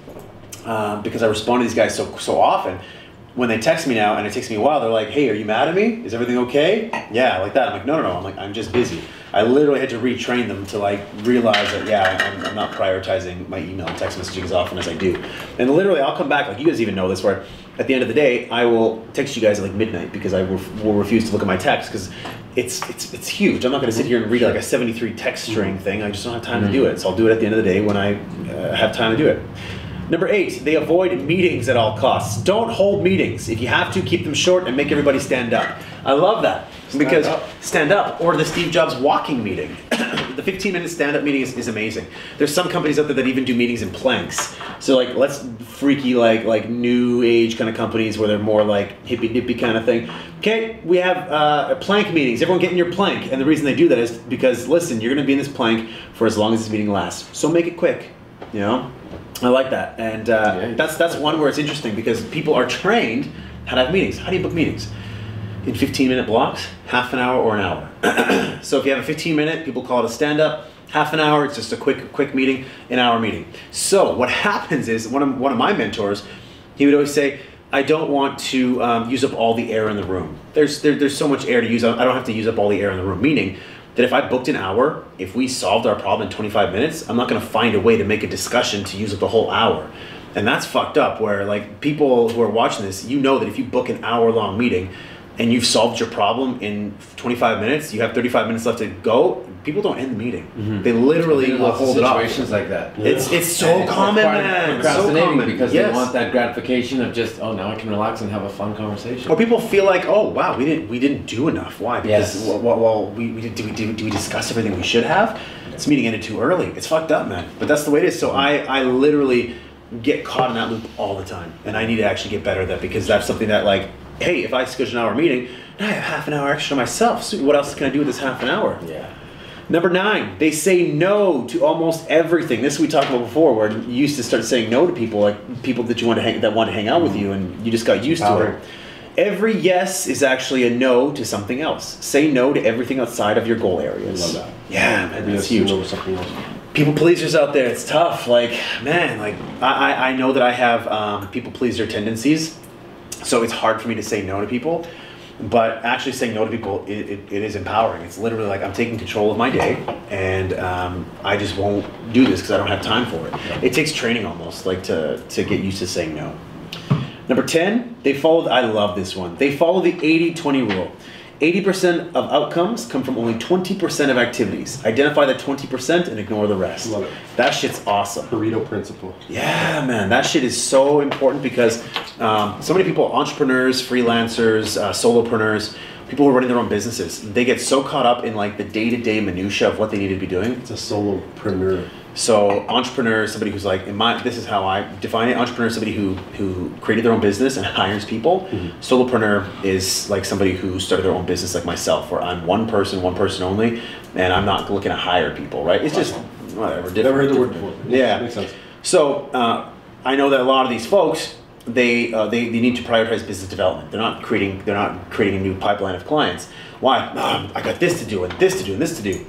uh, because I respond to these guys so so often, when they text me now, and it takes me a while, they're like, hey, are you mad at me? Is everything okay? Yeah, like that. I'm like, no, no, no. I'm like, I'm just busy. I literally had to retrain them to like realize that, yeah, I'm, I'm not prioritizing my email and text messaging as often as I do. And literally, I'll come back, like you guys even know this, where at the end of the day, I will text you guys at like midnight because I will, will refuse to look at my text because it's, it's, it's huge. I'm not going to sit here and read like a seventy-three text string thing. I just don't have time to do it. So I'll do it at the end of the day when I uh, have time to do it. Number eight, they avoid meetings at all costs. Don't hold meetings. If you have to, keep them short and make everybody stand up. I love that. Stand because up. Stand up, or the Steve Jobs walking meeting. The fifteen minute stand up meeting is, is amazing. There's some companies out there that even do meetings in planks. So like, let's freaky like like new age kind of companies where they're more like hippy dippy kind of thing. Okay, we have uh, plank meetings. Everyone get in your plank. And the reason they do that is because, listen, you're going to be in this plank for as long as this meeting lasts. So make it quick, you know? I like that, and uh, yeah. that's that's one where it's interesting because people are trained how to have meetings. How do you book meetings? In fifteen minute blocks, half an hour or an hour. So if you have a fifteen minute, people call it a stand-up. Half an hour, it's just a quick quick meeting, an hour meeting. So what happens is, one of, one of my mentors, he would always say, I don't want to um, use up all the air in the room. There's, there, there's so much air to use, I don't have to use up all the air in the room, meaning that if I booked an hour, if we solved our problem in twenty-five minutes, I'm not gonna find a way to make a discussion to use up the whole hour. And that's fucked up, where like people who are watching this, you know that if you book an hour long meeting and you've solved your problem in twenty-five minutes, you have thirty-five minutes left to go, people don't end the meeting. Mm-hmm. They literally will hold it off. Situations like that. Yeah. It's it's so and common, man. Procrastinating so common. Because yes. They want that gratification of just, oh, now I can relax and have a fun conversation. Or people feel like, oh wow, we didn't we didn't do enough. Why? Because yes. well, well, well we, we did, did we did, did we discuss everything we should have? This meeting ended too early. It's fucked up, man. But that's the way it is. So I I literally get caught in that loop all the time, and I need to actually get better at that because that's something that like, hey, if I schedule an hour meeting, now I have half an hour extra to myself. So what else can I do with this half an hour? Yeah. Number nine, they say no to almost everything. This we talked about before, where you used to start saying no to people, like people that you want to hang, that want to hang out with you, and you just got used Power. to it. Every yes is actually a no to something else. Say no to everything outside of your goal areas. I love that. Yeah, man, that's huge. People pleasers out there, it's tough. Like, man, like I, I know that I have um, people pleaser tendencies, so it's hard for me to say no to people. But actually saying no to people, it, it, it is empowering. It's literally like I'm taking control of my day, and um, I just won't do this because I don't have time for it. It takes training almost, like to, to get used to saying no. Number ten, they follow, I love this one. They follow the eighty twenty rule. eighty percent of outcomes come from only twenty percent of activities. Identify the twenty percent and ignore the rest. Love it. That shit's awesome. Burrito principle. Yeah, man. That shit is so important because um, so many people, entrepreneurs, freelancers, uh, solopreneurs, people who are running their own businesses, they get so caught up in like the day-to-day minutia of what they need to be doing. It's a solopreneur. So entrepreneur, somebody who's like, in my, this is how I define it. Entrepreneur is somebody who, who created their own business and hires people. Mm-hmm. Solopreneur is like somebody who started their own business like myself, where I'm one person, one person only, and I'm not looking to hire people, right? It's just, whatever. Never heard the word before. Yeah. Makes sense. So uh, I know that a lot of these folks, they, uh, they, they need to prioritize business development. They're not creating, they're not creating a new pipeline of clients. Why? Oh, I got this to do and this to do and this to do.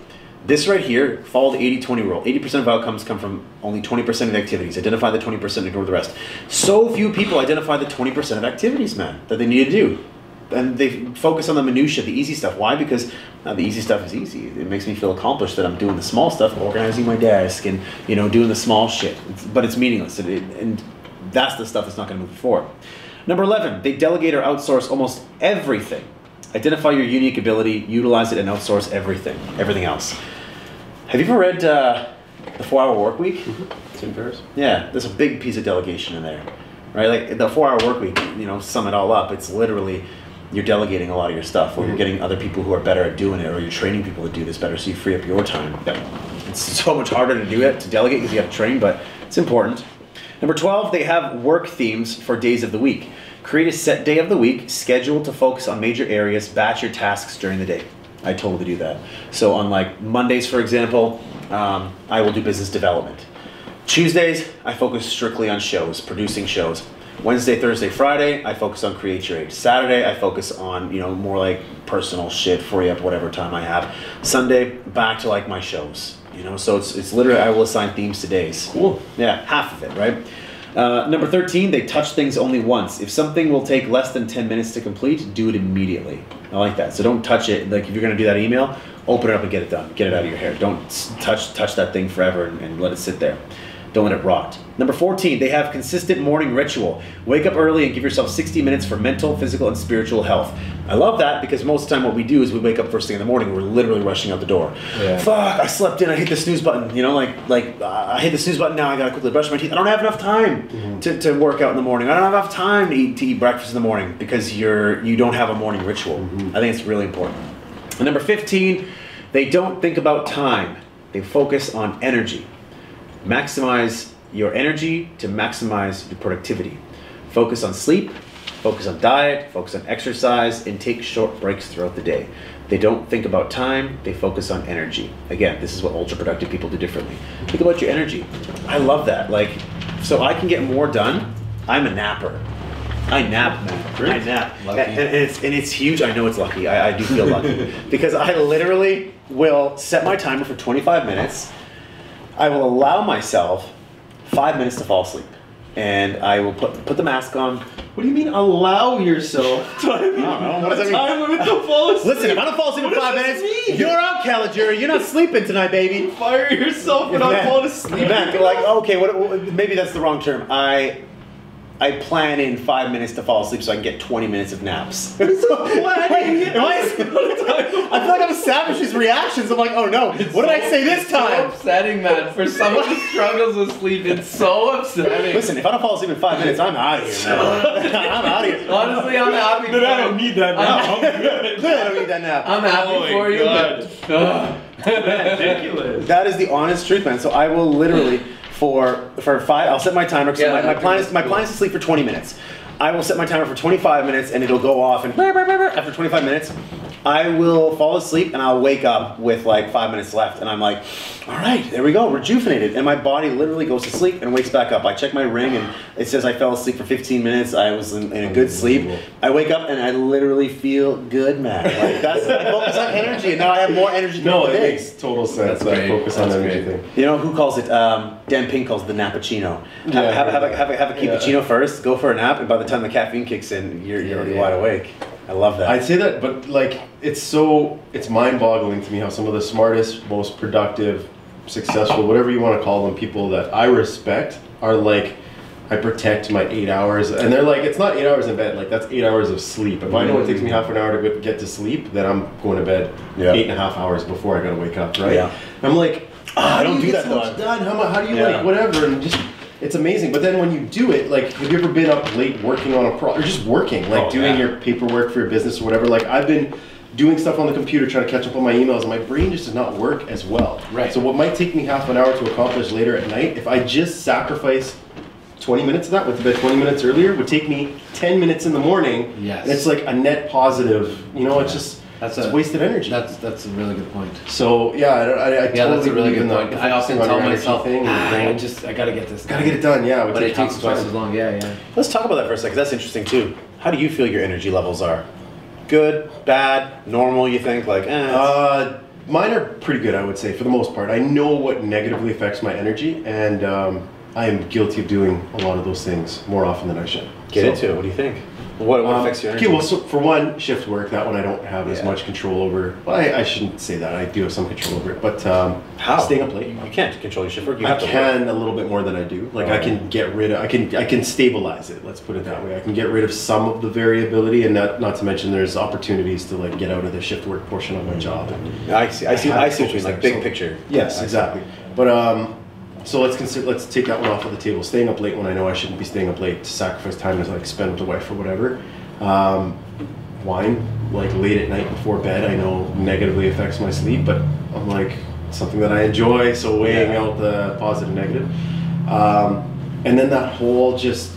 This right here, follow the eighty twenty rule. eighty percent of outcomes come from only twenty percent of the activities. Identify the twenty percent and ignore the rest. So few people identify the twenty percent of activities, man, that they need to do. And they focus on the minutiae, the easy stuff. Why? Because uh, the easy stuff is easy. It makes me feel accomplished that I'm doing the small stuff, organizing my desk and, you know, doing the small shit. It's, but it's meaningless. It, it, and that's the stuff that's not going to move forward. Number eleven, they delegate or outsource almost everything. Identify your unique ability, utilize it, and outsource everything, everything else. Have you ever read uh, The four hour Work Week? Mm-hmm. Tim Ferriss? Yeah, there's a big piece of delegation in there, right? Like the four hour Work Week, you know, sum it all up, it's literally you're delegating a lot of your stuff, or mm-hmm. you're getting other people who are better at doing it, or you're training people to do this better, so you free up your time. It's so much harder to do it, to delegate, because you have to train, but it's important. Number twelve, they have work themes for days of the week. Create a set day of the week, schedule to focus on major areas, batch your tasks during the day. I totally do that. So on like Mondays, for example, um, I will do business development. Tuesdays, I focus strictly on shows, producing shows. Wednesday, Thursday, Friday, I focus on Create Your Aid. Saturday, I focus on, you know, more like personal shit, free up whatever time I have. Sunday, back to like my shows, you know? So it's, it's literally, I will assign themes to days. Cool. Yeah, half of it, right? Uh, number thirteen, they touch things only once. If something will take less than ten minutes to complete, do it immediately. I like that. So don't touch it. Like if you're going to do that email, open it up and get it done. Get it out of your hair. Don't touch touch that thing forever and, and let it sit there. Don't let it rot. Number fourteen, they have consistent morning ritual. Wake up early and give yourself sixty minutes for mental, physical, and spiritual health. I love that because most of the time what we do is we wake up first thing in the morning. We're literally rushing out the door. Yeah. Fuck, I slept in. I hit the snooze button. You know, like, like uh, I hit the snooze button. Now I got to quickly brush my teeth. I don't have enough time mm-hmm. to, to work out in the morning. I don't have enough time to eat, to eat breakfast in the morning because you're, you don't have a morning ritual. Mm-hmm. I think it's really important. And number fifteen, they don't think about time. They focus on energy. Maximize your energy to maximize your productivity. Focus on sleep, focus on diet, focus on exercise, and take short breaks throughout the day. They don't think about time, they focus on energy. Again, this is what ultra productive people do differently. Think about your energy. I love that. Like, so I can get more done. I'm a napper. I nap, man. Great. I nap. And, and, it's, and it's huge. I know it's lucky. I, I do feel lucky. Because I literally will set my timer for twenty-five minutes. I will allow myself five minutes to fall asleep, and I will put put the mask on. What do you mean allow yourself? Time I don't know. What does that time mean? Time to fall asleep. Listen, if I don't fall asleep what in five minutes, mean? You're out, Calagiuri. You're not sleeping tonight, baby. Fire yourself for not falling asleep. Back, like okay, what, what? Maybe that's the wrong term. I. I plan in five minutes to fall asleep so I can get twenty minutes of naps. So, what? Wait, am I, I feel like I'm savaging reactions. I'm like, oh no, it's what so, did I say this time? It's so upsetting, man. For someone who struggles with sleep, it's so upsetting. Listen, if I don't fall asleep in five minutes, I'm out of here. I'm out of here. Honestly, I'm happy for you. I don't need that now. I'm good. I don't need that now. I'm happy oh for you. But, ridiculous. That is the honest truth, man. So I will literally... For for five, I'll set my timer because yeah, my, my plan is my plan is to sleep for twenty minutes. I will set my timer for twenty-five minutes and it'll go off. And after twenty-five minutes, I will fall asleep and I'll wake up with like five minutes left. And I'm like, all right, there we go, rejuvenated. And my body literally goes to sleep and wakes back up. I check my ring and it says I fell asleep for fifteen minutes. I was in, in a good sleep. I wake up and I literally feel good, man. Like that's I focus on energy and now I have more energy. No, it makes total sense. That's that focus on energy. You know who calls it? Um, Dan Pink calls it the nappuccino. Have, yeah, have, have, a, have, a, have a cappuccino yeah. first. Go for a nap, and by the time the caffeine kicks in, you're, you're already yeah. wide awake. I love that. I'd say that, but like, it's so, it's mind-boggling to me how some of the smartest, most productive, successful, whatever you want to call them, people that I respect are like, I protect my eight hours, and they're like, it's not eight hours in bed, like that's eight hours of sleep. If I know it takes me half an hour to get to sleep, then I'm going to bed yeah. eight and a half hours before I gotta wake up, right? Yeah. I'm like, oh, I don't do that. How done? How, how do you yeah. like whatever? And just. It's amazing, but then when you do it, like, have you ever been up late working on a project, or just working, like oh, doing yeah. your paperwork for your business or whatever? Like, I've been doing stuff on the computer, trying to catch up on my emails, and my brain just does not work as well. Right. So what might take me half an hour to accomplish later at night, if I just sacrifice twenty minutes of that, went to bed twenty minutes earlier, would take me ten minutes in the morning, yes. and it's like a net positive, you know, yeah. it's just... That's it's a, wasted energy. That's that's a really good point. So yeah, I, I, I yeah, totally that's a really good point. I often tell myself, ah, I just I gotta get this, gotta get it done. Yeah, it but it takes twice as long. Yeah, yeah. Let's talk about that for a second. That's interesting too. How do you feel your energy levels are? Good, bad, normal? You think like? Eh, uh, mine are pretty good, I would say, for the most part. I know what negatively affects my energy, and um, I am guilty of doing a lot of those things more often than I should. Get so, into it. What do you think? What, what um, affects your energy? Okay, well, so for one, shift work, that one I don't have yeah. as much control over. Well, I, I shouldn't say that. I do have some control over it, but um, how? Staying up late. You can't control your shift work. You I have to can work. a little bit more than I do. Like, oh. I can get rid of, I can I can stabilize it, let's put it that way. I can get rid of some of the variability, and not, not to mention there's opportunities to, like, get out of the shift work portion of my job. And I see, I see, I see what you mean, like, big so, picture. Yes, I exactly. See. But, um... So let's consider, let's take that one off of the table. Staying up late when I know I shouldn't be staying up late to sacrifice time to like spend with the wife or whatever. Um, wine, like late at night before bed, I know negatively affects my sleep, but I'm like something that I enjoy, so weighing yeah. out the positive and negative. Um, and then that whole just,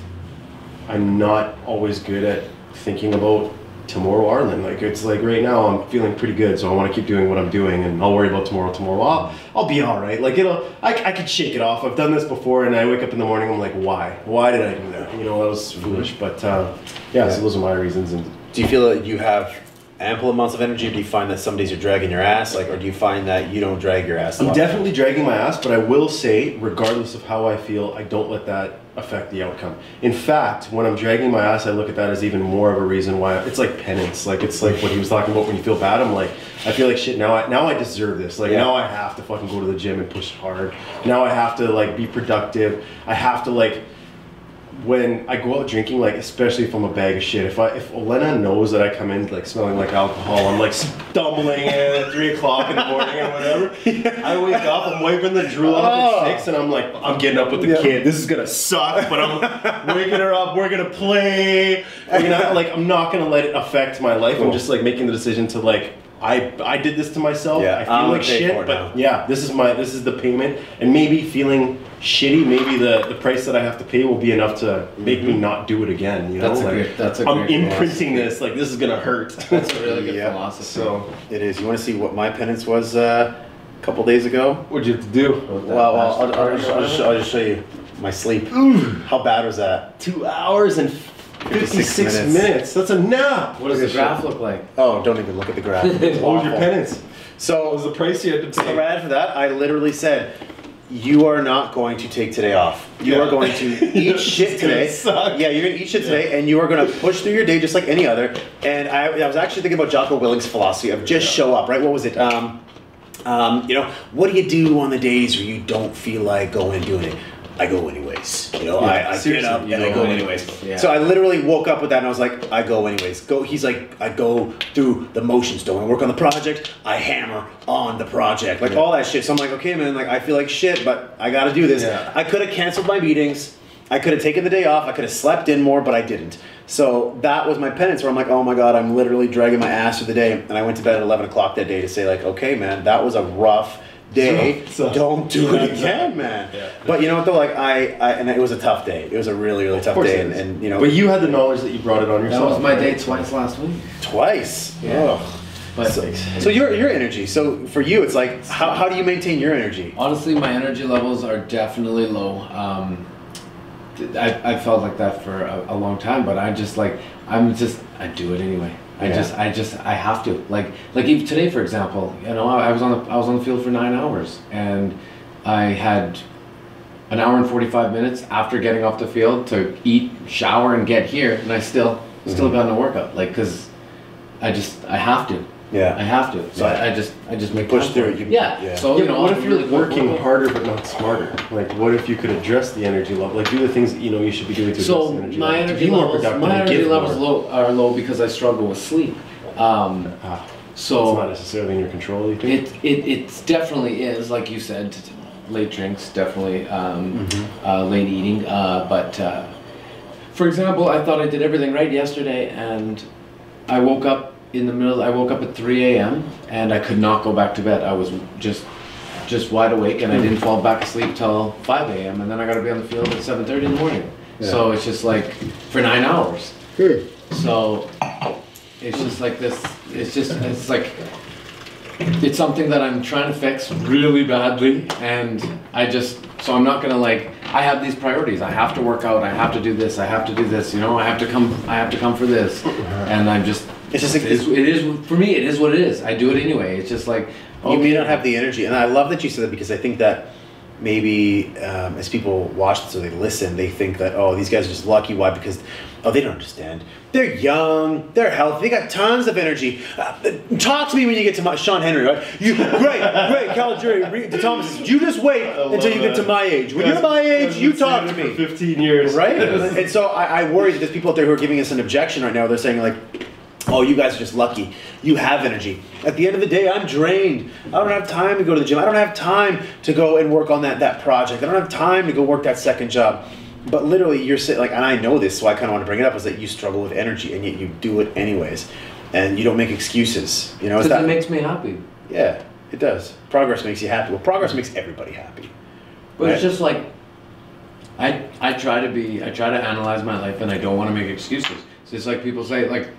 I'm not always good at thinking about tomorrow, Arlen. Like it's like right now I'm feeling pretty good, so I want to keep doing what I'm doing, and I'll worry about tomorrow. Tomorrow, I'll, I'll be all right. Like it'll, I, I could shake it off. I've done this before, and I wake up in the morning. I'm like, why? Why did I do that? You know, that was foolish. But uh, yeah, so those are my reasons. And do you feel that you have ample amounts of energy? Or do you find that some days you're dragging your ass? Like, or do you find that you don't drag your ass? I'm definitely dragging my ass, but I will say, regardless of how I feel, I don't let that affect the outcome. In fact, when I'm dragging my ass, I look at that as even more of a reason why. I, it's like penance. Like, it's like what he was talking about when you feel bad. I'm like, I feel like shit, now I, now I deserve this. Like, yeah. now I have to fucking go to the gym and push hard. Now I have to, like, be productive. I have to, like, when I go out drinking, like, especially if I'm a bag of shit, if I, if Elena knows that I come in, like, smelling like alcohol, I'm, like, stumbling in at three o'clock in the morning or whatever, yeah. I wake up, I'm wiping the drool off at six, and I'm like, I'm getting up with the yeah. kid, this is gonna suck, but I'm waking her up, we're gonna play, we're gonna, like, I'm not gonna let it affect my life, I'm just, like, making the decision to, like, I, I did this to myself, yeah, I feel I'm like shit, but now. yeah, this is my, this is the payment, and maybe feeling shitty, maybe the, the price that I have to pay will be enough to make mm-hmm. me not do it again, you know? That's like, a great, that's a I'm great imprinting philosophy. This, like, this is gonna hurt. That's a really good yeah. philosophy. So, it is. You wanna see what my penance was uh, a couple days ago? What'd you have to do? Well, well I'll, I'll, just, I'll, just, I'll just show you my sleep. Ooh. How bad was that? Two hours and fifty-six minutes. minutes. That's a nap. What does the graph look like? Oh, don't even look at the graph. What was your penance? So, it was the price you had to pay. So rad for that, I literally said, you are not going to take today off. You yeah. are going to eat shit today. Suck. Yeah, you're going to eat shit yeah. today, and you are going to push through your day just like any other. And I, I was actually thinking about Jocko Willing's philosophy of just yeah. show up, right? What was it? Um, um, you know, what do you do on the days where you don't feel like going and doing it? I go anyways. You know, yeah, I, I get up and I go anyways. anyways. Yeah. So I literally woke up with that and I was like, I go anyways. Go. He's like, I go through the motions. Don't want to work on the project. I hammer on the project. Like yeah. all that shit. So I'm like, okay, man, like I feel like shit, but I got to do this. Yeah. I could have canceled my meetings. I could have taken the day off. I could have slept in more, but I didn't. So that was my penance where I'm like, oh my God, I'm literally dragging my ass through the day. And I went to bed at eleven o'clock that day to say like, okay, man, that was a rough day, so, so don't do it again, man. Yeah. But you know what though, like I, I, and it was a tough day. It was a really, really tough day, and, and you know. But you had the knowledge that you brought it on yourself. That was my right? day twice last week. Twice. Yeah. Ugh. But so, so your your energy. So for you, it's like how how do you maintain your energy? Honestly, my energy levels are definitely low. Um, I I felt like that for a, a long time, but I just like I'm just I do it anyway. I yeah. just, I just, I have to like, like even today, for example, you know, I, I was on the, I was on the field for nine hours and I had an hour and forty-five minutes after getting off the field to eat, shower and get here. And I still, mm-hmm. still gotten a workout. Like, cause I just, I have to. Yeah. I have to. So yeah. I, I just, I just make push through it. You, yeah. yeah. So, yeah, you know, what if you're like working work? harder, but not smarter? Like, what if you could address the energy level? Like, do the things that, you know, you should be doing to so address the energy level. So my energy levels, my energy levels low, are low because I struggle with sleep. Um, ah, so it's not necessarily in your control, you think? It, it, it definitely is, like you said, late drinks, definitely, um, mm-hmm. uh, late eating. Uh, but, uh, for example, I thought I did everything right yesterday and I woke up in the middle, I woke up at three a.m. and I could not go back to bed. I was just just wide awake and I didn't fall back asleep till five a.m. and then I got to be on the field at seven thirty in the morning. Yeah. So it's just like for nine hours. Sure. So it's just like this, it's just, it's like, it's something that I'm trying to fix really badly and I just, so I'm not going to like, I have these priorities. I have to work out, I have to do this, I have to do this, you know, I have to come, I have to come for this and I'm just, It's just like, it is, it is for me. It is what it is. I do it anyway. It's just like okay. You may not have the energy, and I love that you said that because I think that maybe um, as people watch this or they listen, they think that oh these guys are just lucky. Why? Because oh they don't understand. They're young. They're healthy. They got tons of energy. Uh, talk to me when you get to my Sean Henry, right? You great, great, Calagiuri, De Tomasis. You just wait until you get to my age. When you're my age, you talk to me. Fifteen years, right? Yes. And so I, I worry that there's people out there who are giving us an objection right now. They're saying like, oh, you guys are just lucky. You have energy. At the end of the day, I'm drained. I don't have time to go to the gym. I don't have time to go and work on that, that project. I don't have time to go work that second job. But literally, you're sitting like, and I know this, so I kind of want to bring it up, is that you struggle with energy, and yet you do it anyways. And you don't make excuses. You know, because it makes me happy. Yeah, it does. Progress makes you happy. Well, progress makes everybody happy. But right? It's just like, I I try to be, I try to analyze my life, and I don't want to make excuses. So it's like people say, like,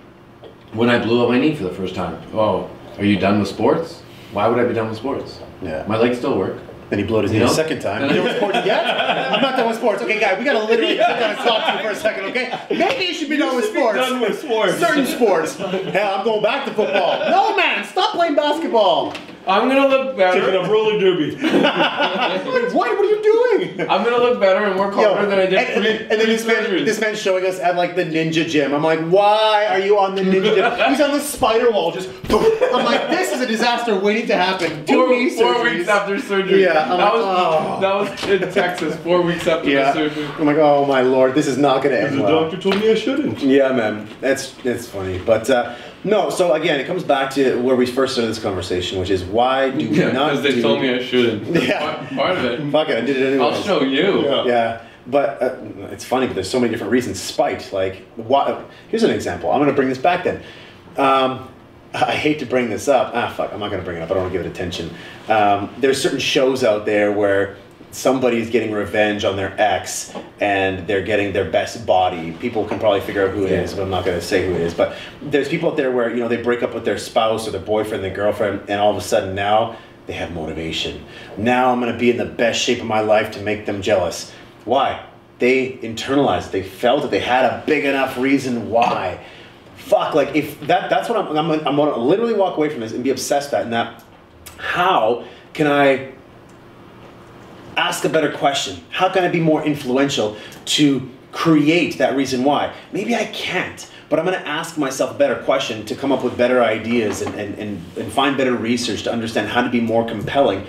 when I blew up my knee for the first time, oh, are you done with sports? Why would I be done with sports? Yeah. My legs still work. Then he blowed his knee a second time. You don't sports yet? I'm not done with sports. Okay, guy, we gotta literally yeah. sit down and talk to you for a second, okay? Maybe you should be you done with sports. Done with sports. Certain sports. Hell, I'm going back to football. No, man, stop playing basketball. I'm gonna look better. Taking a roller derby. Like, what? What are you doing? I'm gonna look better and more clever than I did. And, and, three, and then this man, this man's showing us at like the ninja gym. I'm like, why are you on the ninja gym? He's on the spider wall, just. I'm like, this is a disaster waiting to happen. Two four, knee four weeks after surgery. Yeah, I'm that like, was oh. that was in Texas. Four weeks after yeah. the surgery. I'm like, oh my lord, this is not gonna end. The well. doctor told me I shouldn't. Yeah, man, that's that's funny, but. Uh, No, so again, it comes back to where we first started this conversation, which is why do we yeah, not do... because they told me I shouldn't. Yeah. Part of it. Fuck it, I did it anyway. I'll show you. Yeah, yeah. But uh, it's funny, but there's so many different reasons. Spite, like, why... here's an example. I'm going to bring this back then. Um, I hate to bring this up. Ah, fuck, I'm not going to bring it up. I don't want to give it attention. Um, there's certain shows out there where somebody's getting revenge on their ex and they're getting their best body. People can probably figure out who it yeah. is, but I'm not going to say who it is. But there's people out there where, you know, they break up with their spouse or their boyfriend, their girlfriend, and all of a sudden now they have motivation. Now I'm going to be in the best shape of my life to make them jealous. Why? They internalized. They felt that they had a big enough reason why. Fuck, like if that, that's what I'm, I'm, I'm going to literally walk away from this and be obsessed with that. And that, how can I ask a better question? How can I be more influential to create that reason why? Maybe I can't, but I'm going to ask myself a better question to come up with better ideas and, and, and, and find better research to understand how to be more compelling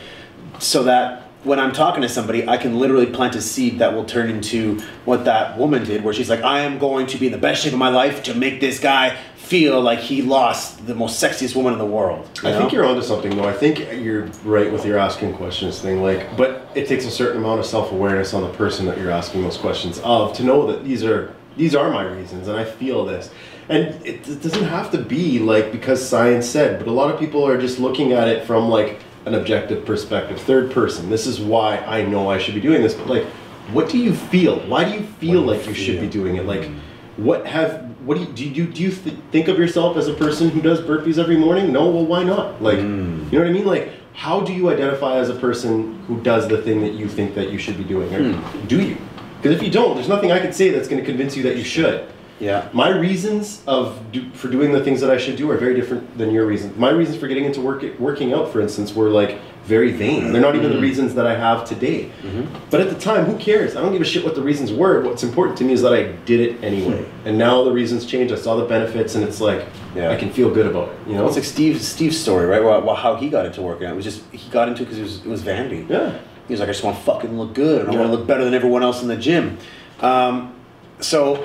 so that when I'm talking to somebody, I can literally plant a seed that will turn into what that woman did, where she's like, I am going to be in the best shape of my life to make this guy feel like he lost the most sexiest woman in the world. I know? think you're onto something though. I think you're right with your asking questions thing. Like, but it takes a certain amount of self-awareness on the person that you're asking those questions of to know that these are these are my reasons and I feel this. And it, it doesn't have to be like because science said, but a lot of people are just looking at it from like an objective perspective, third person. This is why I know I should be doing this. But like, what do you feel? Why do you feel like you should be doing it? Like, what have What do you do? You do you th think of yourself as a person who does burpees every morning? No. Well, why not? Like, mm. you know what I mean? Like, how do you identify as a person who does the thing that you think that you should be doing? Or mm. do you? Because if you don't, there's nothing I can say that's going to convince you that you should. Yeah. My reasons of do, for doing the things that I should do are very different than your reasons. My reasons for getting into work, working out, for instance, were like very vain. They're not even mm-hmm. the reasons that I have today. Mm-hmm. But at the time, who cares? I don't give a shit what the reasons were. What's important to me is that I did it anyway. And now the reasons change. I saw the benefits, and it's like yeah. I can feel good about it. You know, it's like Steve Steve's story, right? Well, how he got into working out, it was just he got into it because it was, it was vanity. Yeah. He was like, I just want to fucking look good. And yeah. I want to look better than everyone else in the gym. Um, so.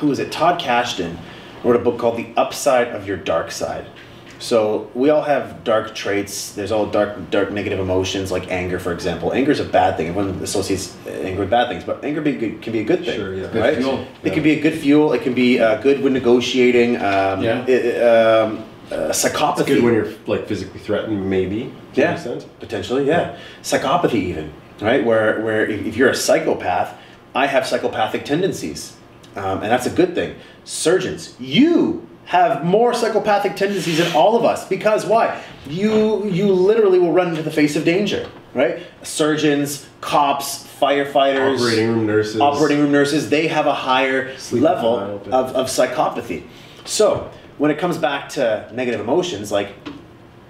Who is it? Todd Kashdan wrote a book called The Upside of Your Dark Side. So we all have dark traits. There's all dark, dark negative emotions like anger, for example. Anger is a bad thing. Everyone associates anger with bad things, but anger be good, can be a good thing. Sure, yeah. Good right? fuel. It yeah. can be a good fuel. It can be uh, good when negotiating. Um, yeah. It, um, uh, psychopathy. It's good when you're like physically threatened, maybe. To yeah. An extent. Potentially, yeah. yeah. Psychopathy, even right? Where where if you're a psychopath, I have psychopathic tendencies. Um, and that's a good thing. Surgeons, you have more psychopathic tendencies than all of us because why? You you literally will run into the face of danger, right? Surgeons, cops, firefighters, operating room nurses, operating room nurses, they have a higher Sleep level of, of psychopathy. So when it comes back to negative emotions, like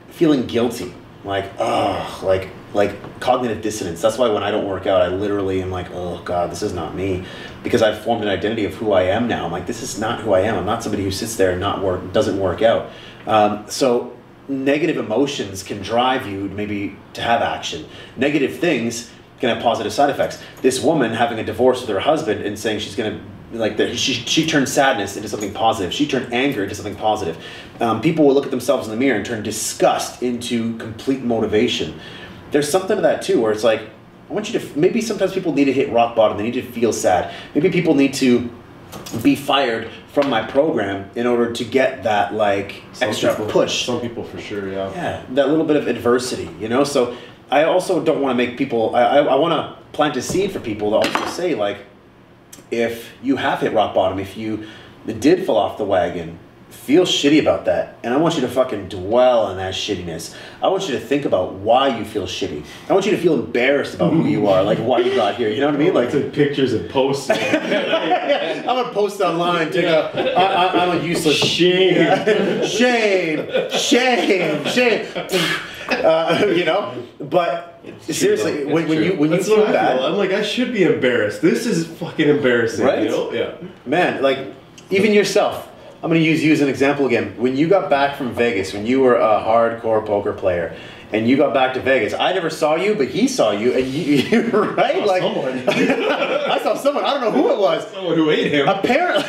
feeling guilty, like oh, like like cognitive dissonance. That's why when I don't work out, I literally am like, oh God, this is not me. Because I've formed an identity of who I am now. I'm like, this is not who I am. I'm not somebody who sits there and not work, doesn't work out. Um, so negative emotions can drive you maybe to have action. Negative things can have positive side effects. This woman having a divorce with her husband and saying she's gonna, like the, she, she turned sadness into something positive. She turned anger into something positive. Um, people will look at themselves in the mirror and turn disgust into complete motivation. There's something to that too, where it's like, I want you to, maybe sometimes people need to hit rock bottom, they need to feel sad. Maybe people need to be fired from my program in order to get that like some extra people, push. Some people for sure, yeah. Yeah, that little bit of adversity, you know? So I also don't want to make people, I, I, I want to plant a seed for people to also say like, if you have hit rock bottom, if you did fall off the wagon, feel shitty about that, and I want you to fucking dwell on that shittiness. I want you to think about why you feel shitty. I want you to feel embarrassed about who you are, like why you got here. You know what I mean? Like the pictures and posts. Yeah, I'm gonna post online. Take yeah. a, I, I, I'm a useless shame, yeah. shame, shame, shame. Uh, you know, but it's seriously, when, when you when That's you feel bad, I'm like, I should be embarrassed. This is fucking embarrassing, right? You know? Yeah, man. Like even yourself. I'm gonna use you as an example again. When you got back from Vegas, when you were a hardcore poker player, and you got back to Vegas, I never saw you, but he saw you, and you, you right? I saw like someone. I saw someone. I don't know who it was. Someone who ate him. Apparently.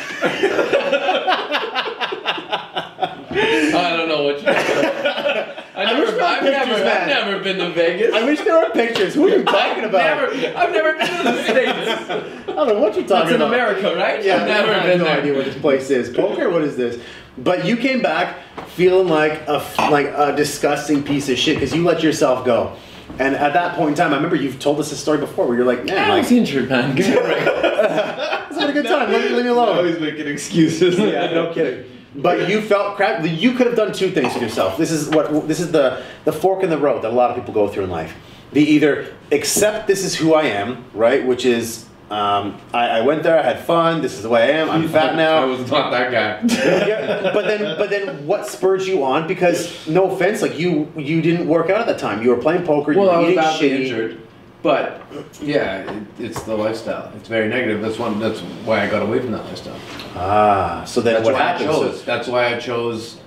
I don't know what you're talking about. I never, I wish there I've, were pictures, never, man. I've never been to Vegas. I wish there were pictures. Who are you talking I've about? Never, I've never been to the States. I don't know what you're talking about. It's in America, right? Yeah, I've never I been no there. idea what this place is. Poker, what is this? But you came back feeling like a, like a disgusting piece of shit because you let yourself go. And at that point in time, I remember you've told us this story before where you're like, man, I like, was injured, man. It's not a good no, time. Leave, leave me alone. Always making excuses. Yeah, no kidding. But you felt crap. You could have done two things to yourself. This is what this is the the fork in the road that a lot of people go through in life. They either accept this is who I am, right? Which is um, I, I went there, I had fun. This is the way I am. I'm fat now. I was not that guy. Yeah, but then, but then, what spurred you on? Because no offense, like you you didn't work out at the time. You were playing poker. Well, you were I was badly injured. But yeah, it, it's the lifestyle. It's very negative. That's one. That's why I got away from that lifestyle. Ah, so then that's what happened? I chose, that's why I chose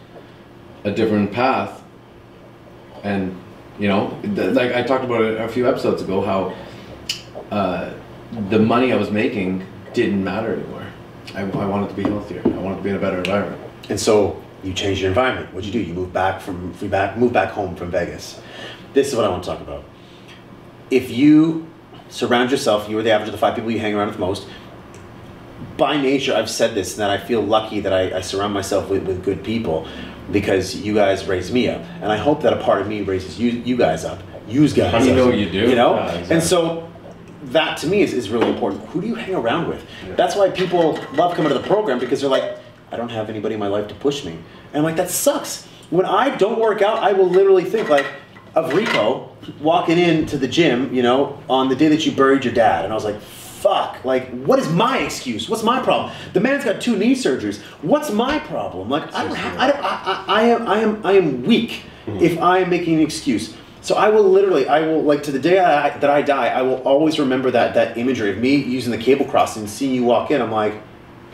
a different path. And you know, th like I talked about it a few episodes ago, how uh, the money I was making didn't matter anymore. I, I wanted to be healthier. I wanted to be in a better environment. And so you changed your environment. What'd you do? You moved back from free back, moved back home from Vegas. This is what I want to talk about. If you surround yourself, you are the average of the five people you hang around with most. By nature, I've said this, and that I feel lucky that I, I surround myself with, with good people because you guys raise me up. And I hope that a part of me raises you, you guys up. You guys I up. I know you do. You know? Yeah, exactly. And so that to me is, is really important. Who do you hang around with? Yeah. That's why people love coming to the program because they're like, I don't have anybody in my life to push me. And I'm like, that sucks. When I don't work out, I will literally think like, of Rico walking into the gym, you know, on the day that you buried your dad. And I was like, fuck, like, what is my excuse? What's my problem? The man's got two knee surgeries. What's my problem? Like, I don't have, I, don't, I, I, I, am, I, am, I am weak mm-hmm. if I am making an excuse. So I will literally, I will, like, to the day I, that I die, I will always remember that, that imagery of me using the cable crossing and seeing you walk in. I'm like,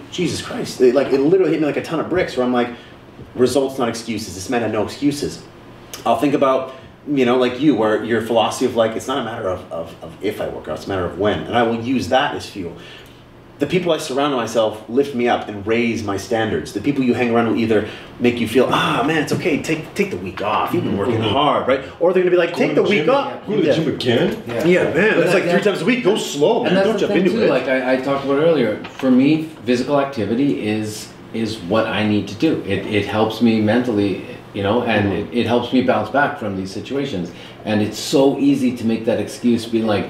Jesus Christ. It, like, it literally hit me like a ton of bricks where I'm like, results, not excuses. This man had no excuses. I'll think about... You know, like you, where your philosophy of like, it's not a matter of, of, of if I work out, it's a matter of when. And I will use that as fuel. The people I surround myself lift me up and raise my standards. The people you hang around will either make you feel, ah, man, it's okay, take take the week off. You've been working hard, right? Or they're going to be like, take the week off. Go to the gym again? Yeah, yeah man, that's like three times a week. Go slow. And that's the thing, too. Like I, I talked about earlier, for me, physical activity is is what I need to do. It, it helps me mentally. You know, and mm-hmm. it, it helps me bounce back from these situations. And it's so easy to make that excuse, being like,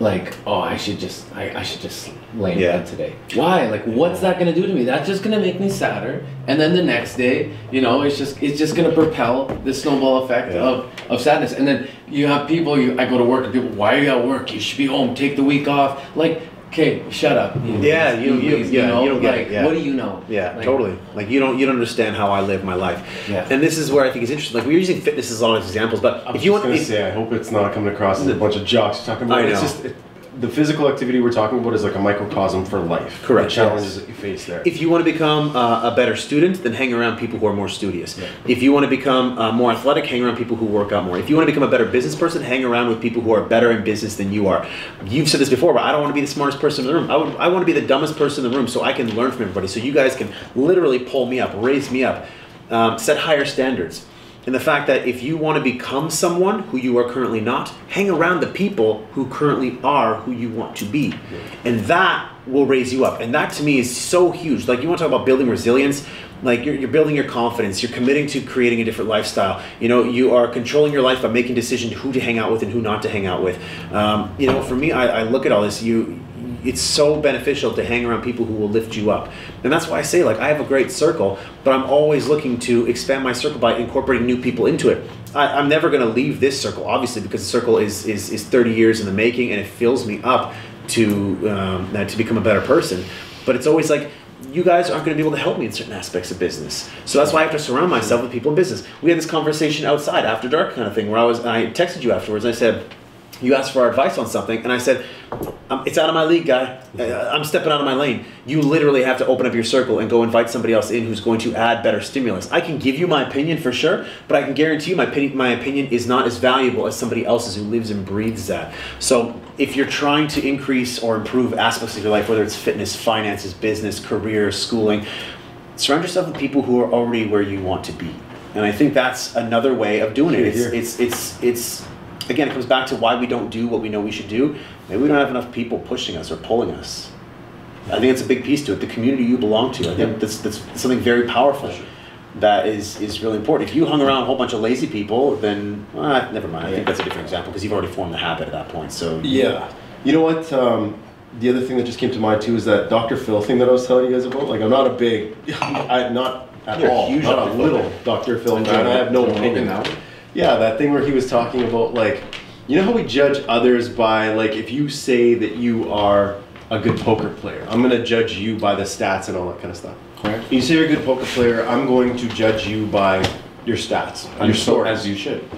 like, oh, I should just, I, I should just lay in bed today. Why? Like, what's that gonna do to me? That's just gonna make me sadder. And then the next day, you know, it's just, it's just gonna propel the snowball effect yeah. of, of sadness. And then you have people, you, I go to work and people, why are you at work? You should be home. Take the week off. Like. Okay, shut up. You yeah, know, you, you, you, you know, you don't get like, it. Yeah. What do you know? Yeah, like, totally. Like you don't, you don't understand how I live my life. Yeah. And this is where I think it's interesting. Like we were using fitness as all as examples, but I'm if you want to say, I hope it's not coming across as a bunch of jocks talking about. I know. It's just it, the physical activity we're talking about is like a microcosm for life. Correct. The challenges yes. that you face there. If you want to become uh, a better student, then hang around people who are more studious. Yeah. If you want to become uh, more athletic, hang around people who work out more. If you want to become a better business person, hang around with people who are better in business than you are. You've said this before, but I don't want to be the smartest person in the room. I, would, I want to be the dumbest person in the room so I can learn from everybody. So you guys can literally pull me up, raise me up, um, set higher standards. And the fact that if you want to become someone who you are currently not, hang around the people who currently are who you want to be. And that will raise you up. And that to me is so huge. Like you want to talk about building resilience, like you're, you're building your confidence, you're committing to creating a different lifestyle. You know, you are controlling your life by making decisions who to hang out with and who not to hang out with. Um, you know, for me, I, I look at all this, you, it's so beneficial to hang around people who will lift you up. And that's why I say, like, I have a great circle, but I'm always looking to expand my circle by incorporating new people into it. I, I'm never going to leave this circle, obviously, because the circle is, is, is thirty years in the making, and it fills me up to, um, to become a better person. But it's always like, you guys aren't going to be able to help me in certain aspects of business. So that's why I have to surround myself with people in business. We had this conversation outside, after dark kind of thing, where I was, and I texted you afterwards, and I said, you asked for our advice on something, and I said, it's out of my league, guy. I'm stepping out of my lane. You literally have to open up your circle and go invite somebody else in who's going to add better stimulus. I can give you my opinion for sure, but I can guarantee you my opinion, my opinion is not as valuable as somebody else's who lives and breathes that. So if you're trying to increase or improve aspects of your life, whether it's fitness, finances, business, career, schooling, surround yourself with people who are already where you want to be. And I think that's another way of doing it. It's, it's, it's, it's, again, it comes back to why we don't do what we know we should do. Maybe we don't have enough people pushing us or pulling us. I think that's a big piece to it. The community you belong to. I think that's, that's something very powerful that is, is really important. If you hung around a whole bunch of lazy people, then, well, never mind. I think that's a different example because you've already formed the habit at that point. So yeah. You know what? Um, the other thing that just came to mind too is that Doctor Phil thing that I was telling you guys about. Like, I'm not a big, I'm not at You're all, huge not a little Doctor Phil guy. I have no opinion now. Yeah, that thing where he was talking about, like, you know how we judge others by, like, if you say that you are a good poker player, I'm going to judge you by the stats and all that kind of stuff. Correct. You say you're a good poker player, I'm going to judge you by your stats, your score. As you should.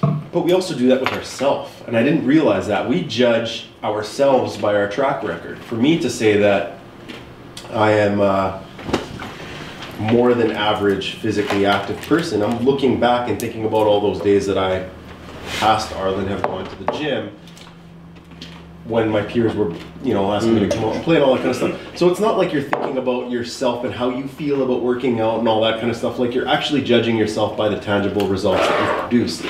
But we also do that with ourselves, and I didn't realize that. We judge ourselves by our track record. For me to say that I am uh, more than average physically active person, I'm looking back and thinking about all those days that I past Arlen have gone to the gym when my peers were, you know, asking me to come out and play and all that kind of stuff. So it's not like you're thinking about yourself and how you feel about working out and all that kind of stuff. Like, you're actually judging yourself by the tangible results that you've produced.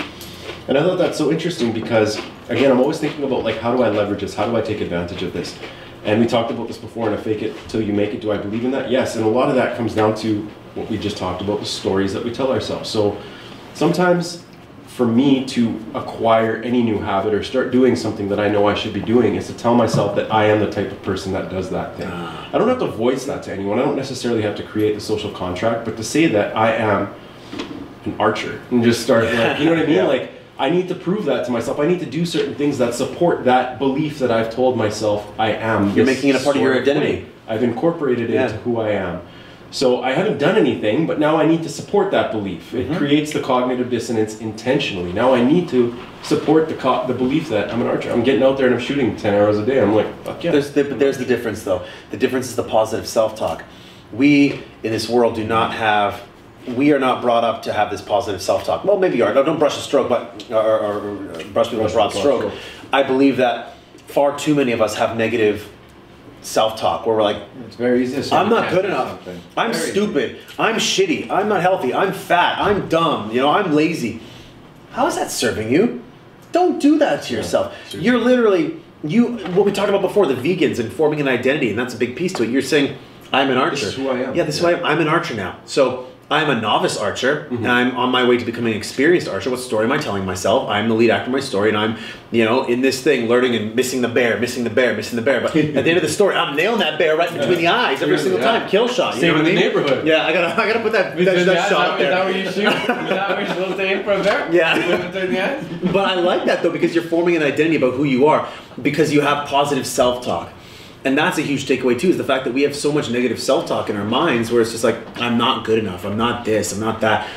And I thought that's so interesting because, again, I'm always thinking about, like, how do I leverage this? How do I take advantage of this? And we talked about this before, and I fake it till you make it. Do I believe in that? Yes, and a lot of that comes down to what we just talked about, the stories that we tell ourselves. So sometimes for me to acquire any new habit or start doing something that I know I should be doing is to tell myself that I am the type of person that does that thing. I don't have to voice that to anyone. I don't necessarily have to create the social contract, but to say that I am an archer and just start, like, you know what I mean? Yeah. Like, I need to prove that to myself. I need to do certain things that support that belief that I've told myself I am. You're making it a part of your identity. I've incorporated it yeah. into who I am. So I haven't done anything, but now I need to support that belief. It mm-hmm. creates the cognitive dissonance intentionally. Now I need to support the co the belief that I'm an archer. I'm getting out there and I'm shooting ten arrows a day. I'm like, fuck yeah. There's the, but there's the difference, though. The difference is the positive self-talk. We, in this world, do not have... We are not brought up to have this positive self-talk. Well, maybe you are. No, don't brush a stroke, but or, or, or brush with a broad stroke. I believe that far too many of us have negative self-talk, where we're like, "It's very easy to say I'm not good enough. I'm stupid. I'm shitty. I'm not healthy. I'm fat. I'm dumb. You know, I'm lazy." How is that serving you? Don't do that to yourself. You're literally you. What we talked about before, the vegans and forming an identity, and that's a big piece to it. You're saying, "I'm an archer." This is who I am. Yeah, this is who I am. I'm an archer now. So. I'm a novice archer, mm-hmm. and I'm on my way to becoming an experienced archer. What story am I telling myself? I'm the lead actor in my story, and I'm, you know, in this thing, learning and missing the bear, missing the bear, missing the bear. But at the end of the story, I'm nailing that bear right between the eyes every single yeah. time. Kill shot. You Same know in the mean? Neighborhood. Yeah, I gotta, I gotta put that, that, that, that shot there. Is that where you shoot? Is that where you're supposed to aim for a bear? Yeah. The but I like that though, because you're forming an identity about who you are, because you have positive self-talk. And that's a huge takeaway too, is the fact that we have so much negative self-talk in our minds where it's just like, I'm not good enough, I'm not this, I'm not that.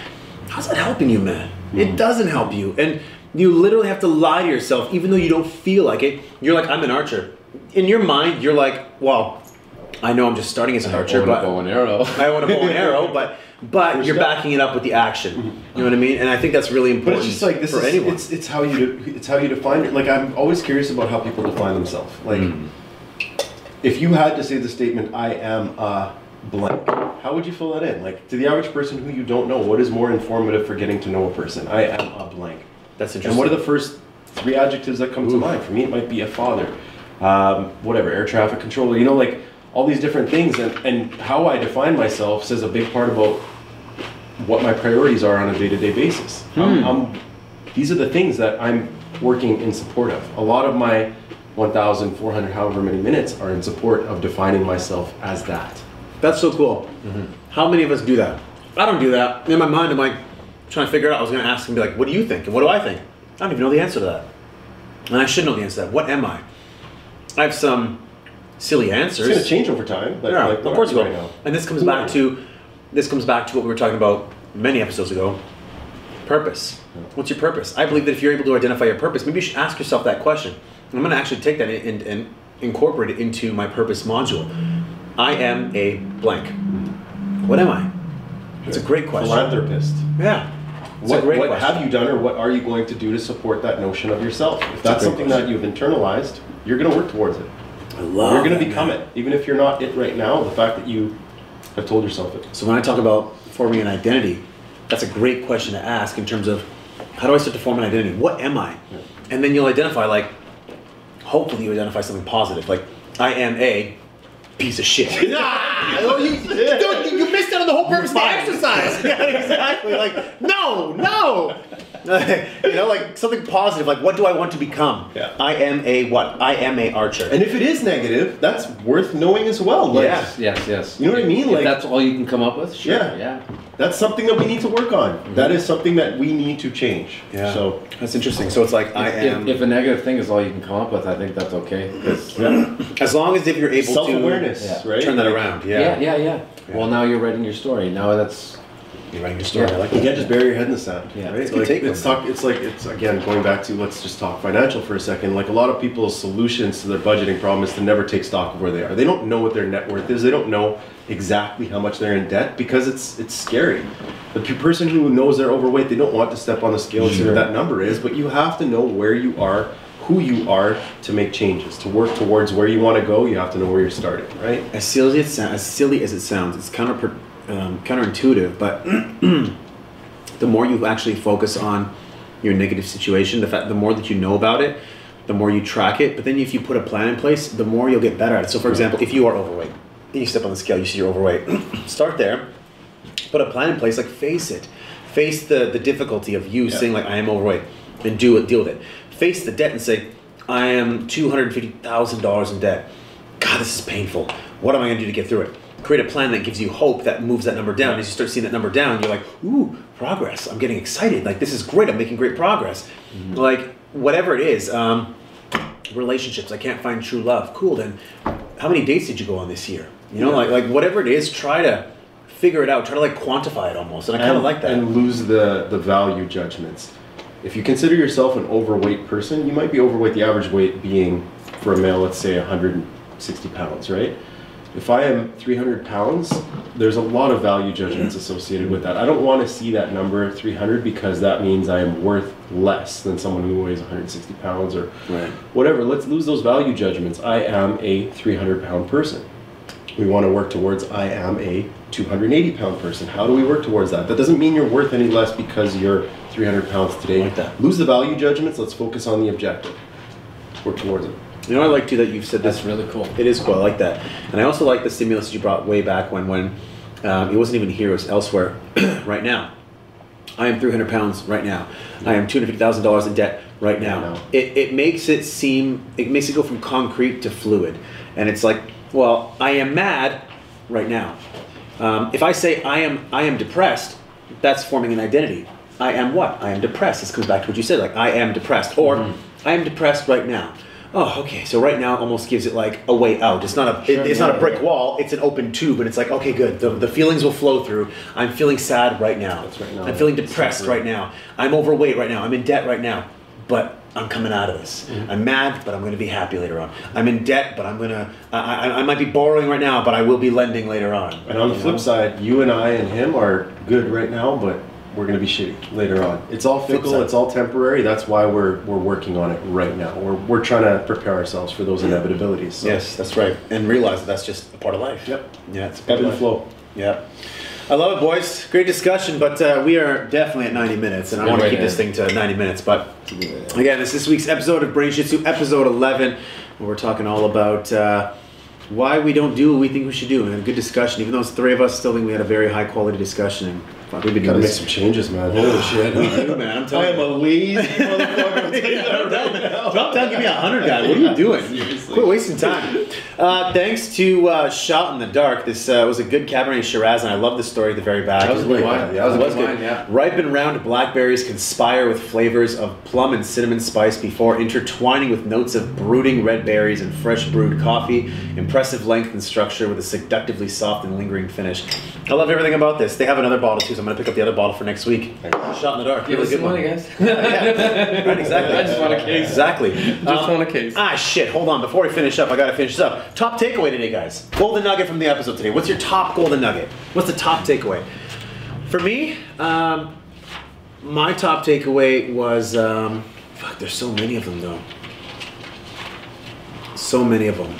How's that helping you, man? Mm. It doesn't help you. And you literally have to lie to yourself, even though you don't feel like it. You're like, I'm an archer. In your mind, you're like, well, I know I'm just starting as an archer, but I want to bow and arrow. I want to bow and arrow, but but First you're step. backing it up with the action. You know what I mean? And I think that's really important. But it's just like this for is, anyone. It's, it's how you it's how you define it. Like, I'm always curious about how people define themselves. Like. Mm. If you had to say the statement, I am a blank, how would you fill that in? Like, to the average person who you don't know, what is more informative for getting to know a person? I am a blank. That's interesting. And what are the first three adjectives that come Ooh. to mind? For me, it might be a father, um, whatever, air traffic controller, you know, like all these different things. And, and how I define myself says a big part about what my priorities are on a day-to-day basis. Hmm. I'm, I'm, these are the things that I'm working in support of. A lot of my one thousand four hundred, however many minutes, are in support of defining myself as that. That's so cool. Mm-hmm. How many of us do that? I don't do that. In my mind, I'm like trying to figure it out. I was going to ask and be like, what do you think? And what do I think? I don't even know the answer to that. And I should know the answer to that. What am I? I have some silly answers. It's going to change over time. But yeah, like, of course it will. And this comes back to, this comes back to what we were talking about many episodes ago. Purpose. What's your purpose? I believe that if you're able to identify your purpose, maybe you should ask yourself that question. I'm going to actually take that and, and incorporate it into my purpose module. I am a blank. What am I? It's a great question. Philanthropist. Yeah. It's what, a great what question. Have you done, or what are you going to do to support that notion of yourself? If that's something question. that you've internalized, you're going to work towards it. I love You're going to become man. it. Even if you're not it right now, the fact that you have told yourself it. So when I talk about forming an identity, that's a great question to ask in terms of, how do I start to form an identity? What am I? Yeah. And then you'll identify, like, hopefully you identify something positive. Like, I am a piece of shit. Ah, you, dude, you missed out on the whole purpose of the exercise. Yeah, exactly. Like, no, no. You know, like something positive. Like, what do I want to become? Yeah. I am a what? I am a archer. And if it is negative, that's worth knowing as well. Like, yes, yes, yes. You know what I mean? If like that's all you can come up with. Sure. Yeah, yeah. That's something that we need to work on. Mm-hmm. That is something that we need to change. Yeah. So that's interesting. So it's like, if, I am. If, if a negative thing is all you can come up with, I think that's okay. Yeah. As long as if you're able Self -awareness, to self-awareness, yeah. right? Turn that around. Yeah. Yeah, yeah, yeah. Yeah. Well, now you're writing your story. Now that's you're writing your story. Yeah. Like you can't just bury your head in the sand. Yeah. Right? It's, like, take it's, talk, it's like it's again going back to let's just talk financial for a second. Like a lot of people's solutions to their budgeting problem is to never take stock of where they are. They don't know what their net worth is. They don't know exactly how much they're in debt because it's it's scary. The person who knows they're overweight, they don't want to step on the scale and see what that number is, but you have to know where you are, who you are, to make changes, to work towards where you want to go. You have to know where you're starting, right? As silly as, as, silly as it sounds, it's counter, um, counterintuitive, but the more you actually focus on your negative situation, the, fact, the more that you know about it, the more you track it, but then if you put a plan in place, the more you'll get better at it. So for example, if you are overweight, you step on the scale, you see you're overweight. Start there, put a plan in place, like face it. Face the, the difficulty of you yeah. saying like, I am overweight, and do it, deal with it. Face the debt and say, I am two hundred fifty thousand dollars in debt. God, this is painful. What am I gonna do to get through it? Create a plan that gives you hope, that moves that number down. As you start seeing that number down, you're like, ooh, progress. I'm getting excited. Like, this is great, I'm making great progress. Mm-hmm. Like, whatever it is, um, relationships, I can't find true love. Cool, then how many dates did you go on this year? You know, yeah. like, like whatever it is, try to figure it out, try to like quantify it almost, and I kind of like that. And lose the, the value judgments. If you consider yourself an overweight person, you might be overweight, the average weight being, for a male, let's say one hundred sixty pounds, right? If I am three hundred pounds, there's a lot of value judgments associated with that. I don't want to see that number, three hundred, because that means I am worth less than someone who weighs one hundred sixty pounds or right. whatever. Let's lose those value judgments. I am a three hundred pound person. We want to work towards, I am a two hundred eighty pound person. How do we work towards that? That doesn't mean you're worth any less because you're three hundred pounds today. Like that. Lose the value judgments. Let's focus on the objective. Work towards it. You know, I like too that you've said that's really cool. It is cool. I like that. And I also like the stimulus you brought way back when, when um, it wasn't even here, it was elsewhere. Right now, I am three hundred pounds right now. I am two hundred fifty thousand dollars in debt right now. Right now. It, it makes it seem, it makes it go from concrete to fluid. And it's like, well, I am mad right now. Um, if I say I am, I am depressed, that's forming an identity. I am what? I am depressed. This comes back to what you said, like I am depressed, or mm-hmm. I am depressed right now. Oh, okay. So right now almost gives it like a way out. It's not a, sure, it, it's yeah, not a brick yeah. wall. It's an open tube, and it's like, okay, good. The, the feelings will flow through. I'm feeling sad right now. That's right now. I'm feeling depressed right now. I'm overweight right now. I'm in debt right now, but I'm coming out of this. Mm-hmm. I'm mad, but I'm going to be happy later on. I'm in debt, but I'm going to, I, I might be borrowing right now, but I will be lending later on. And on the flip know? side, you and I and him are good right now, but we're going to be shitty later on. It's all fickle, it's all temporary. That's why we're we're working on it right now. We're, we're trying to prepare ourselves for those inevitabilities. So. Yes, that's right. And realize that that's just a part of life. Yep. Yeah, it's ebb and flow. Yeah. I love it, boys. Great discussion, but uh, we are definitely at ninety minutes, and I yeah, want right to keep in. this thing to ninety minutes. But again, it's this week's episode of Brain Jiu-Jitsu, episode eleven, where we're talking all about uh, why we don't do what we think we should do. And a good discussion. Even though it's three of us, still think we had a very high-quality discussion. Fuck, we've been gotta make some changes, man. Holy shit. We do, man. I'm telling you. I am a lazy motherfucker. I'm telling you that right now. Drop down, give me a hundred guy. What are you doing? Seriously. Quit wasting time. Uh, thanks to uh, Shot in the Dark. This uh, was a good Cabernet Shiraz, and I love the story at the very back. That was, was really wine. Yeah, that was, was good wine, good. Yeah. Ripe and round blackberries conspire with flavors of plum and cinnamon spice before intertwining with notes of brooding red berries and fresh brewed coffee. Impressive length and structure with a seductively soft and lingering finish. I love everything about this. They have another bottle too, so I'm going to pick up the other bottle for next week. Shot in the Dark. Give us some money, guys. Yeah. Right, exactly. I just want a case. Exactly. Just um, want a case. Ah, shit. Hold on. Before we finish up, I got to finish this up. Top takeaway today, guys. Golden nugget from the episode today. What's your top golden nugget? What's the top takeaway? For me, um, my top takeaway was, um, fuck, there's so many of them, though. So many of them.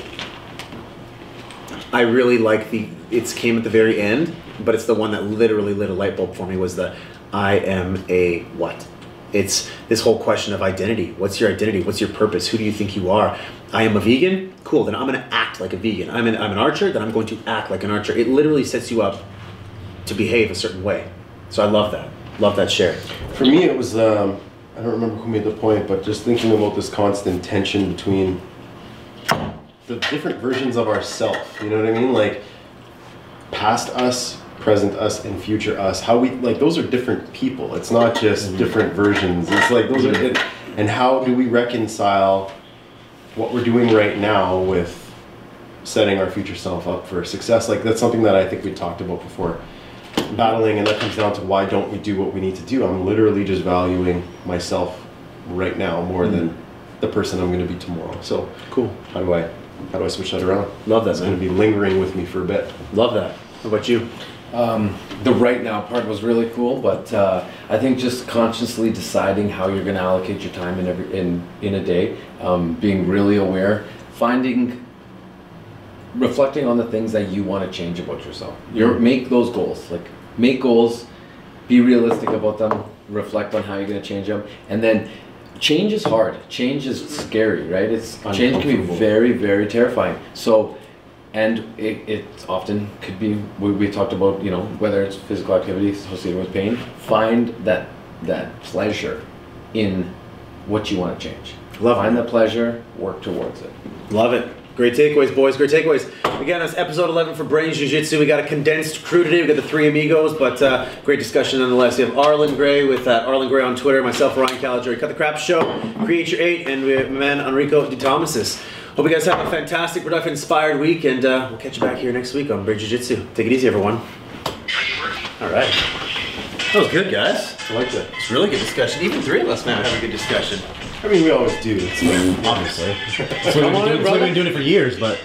I really like the, it came at the very end, but it's the one that literally lit a light bulb for me, was the I am a what? It's this whole question of identity. What's your identity? What's your purpose? Who do you think you are? I am a vegan? Cool, then I'm gonna act like a vegan. I'm an, I'm an archer, then I'm going to act like an archer. It literally sets you up to behave a certain way. So I love that. Love that share. For me, it was, um, I don't remember who made the point, but just thinking about this constant tension between the different versions of ourself, you know what I mean? Like past us, present us, and future us. How we, like, those are different people. It's not just different versions. It's like those are it. And how do we reconcile what we're doing right now with setting our future self up for success? Like that's something that I think we talked about before. Battling, and that comes down to why don't we do what we need to do? I'm literally just valuing myself right now more mm-hmm. than the person I'm gonna be tomorrow. So cool. How do I How do I switch that around? Love that. It's going to be lingering with me for a bit. Love that. How about you? Um, the right now part was really cool, but uh, I think just consciously deciding how you're going to allocate your time in every in in a day, um, being really aware, finding, reflecting on the things that you want to change about yourself. You're, make those goals. Like make goals, be realistic about them, reflect on how you're going to change them, and then. Change is hard. Change is scary, right? It's change can be very, very terrifying. So, and it, it often could be. We, we talked about, you know, whether it's physical activity associated with pain. Find that that pleasure in what you want to change. Love find it. the pleasure. Work towards it. Love it. Great takeaways, boys. Great takeaways. Again, that's episode eleven for Brain Jiu-Jitsu. We got a condensed crew today. We got the three amigos, but uh, great discussion nonetheless. We have Arlen Gray with uh, Arlen Gray on Twitter, myself, Ryan Calagiuri, Cut the Crap Show, Create Your Aid, and we have my man Enrico De Tomasis. Hope you guys have a fantastic, productive-inspired week, and uh, we'll catch you back here next week on Brain Jiu-Jitsu. Take it easy, everyone. All right. That was good, guys. I liked it. It's really good discussion. Even three of us now have a good discussion. I mean, we always do. It's like, obviously. So we've been doing it for years, but...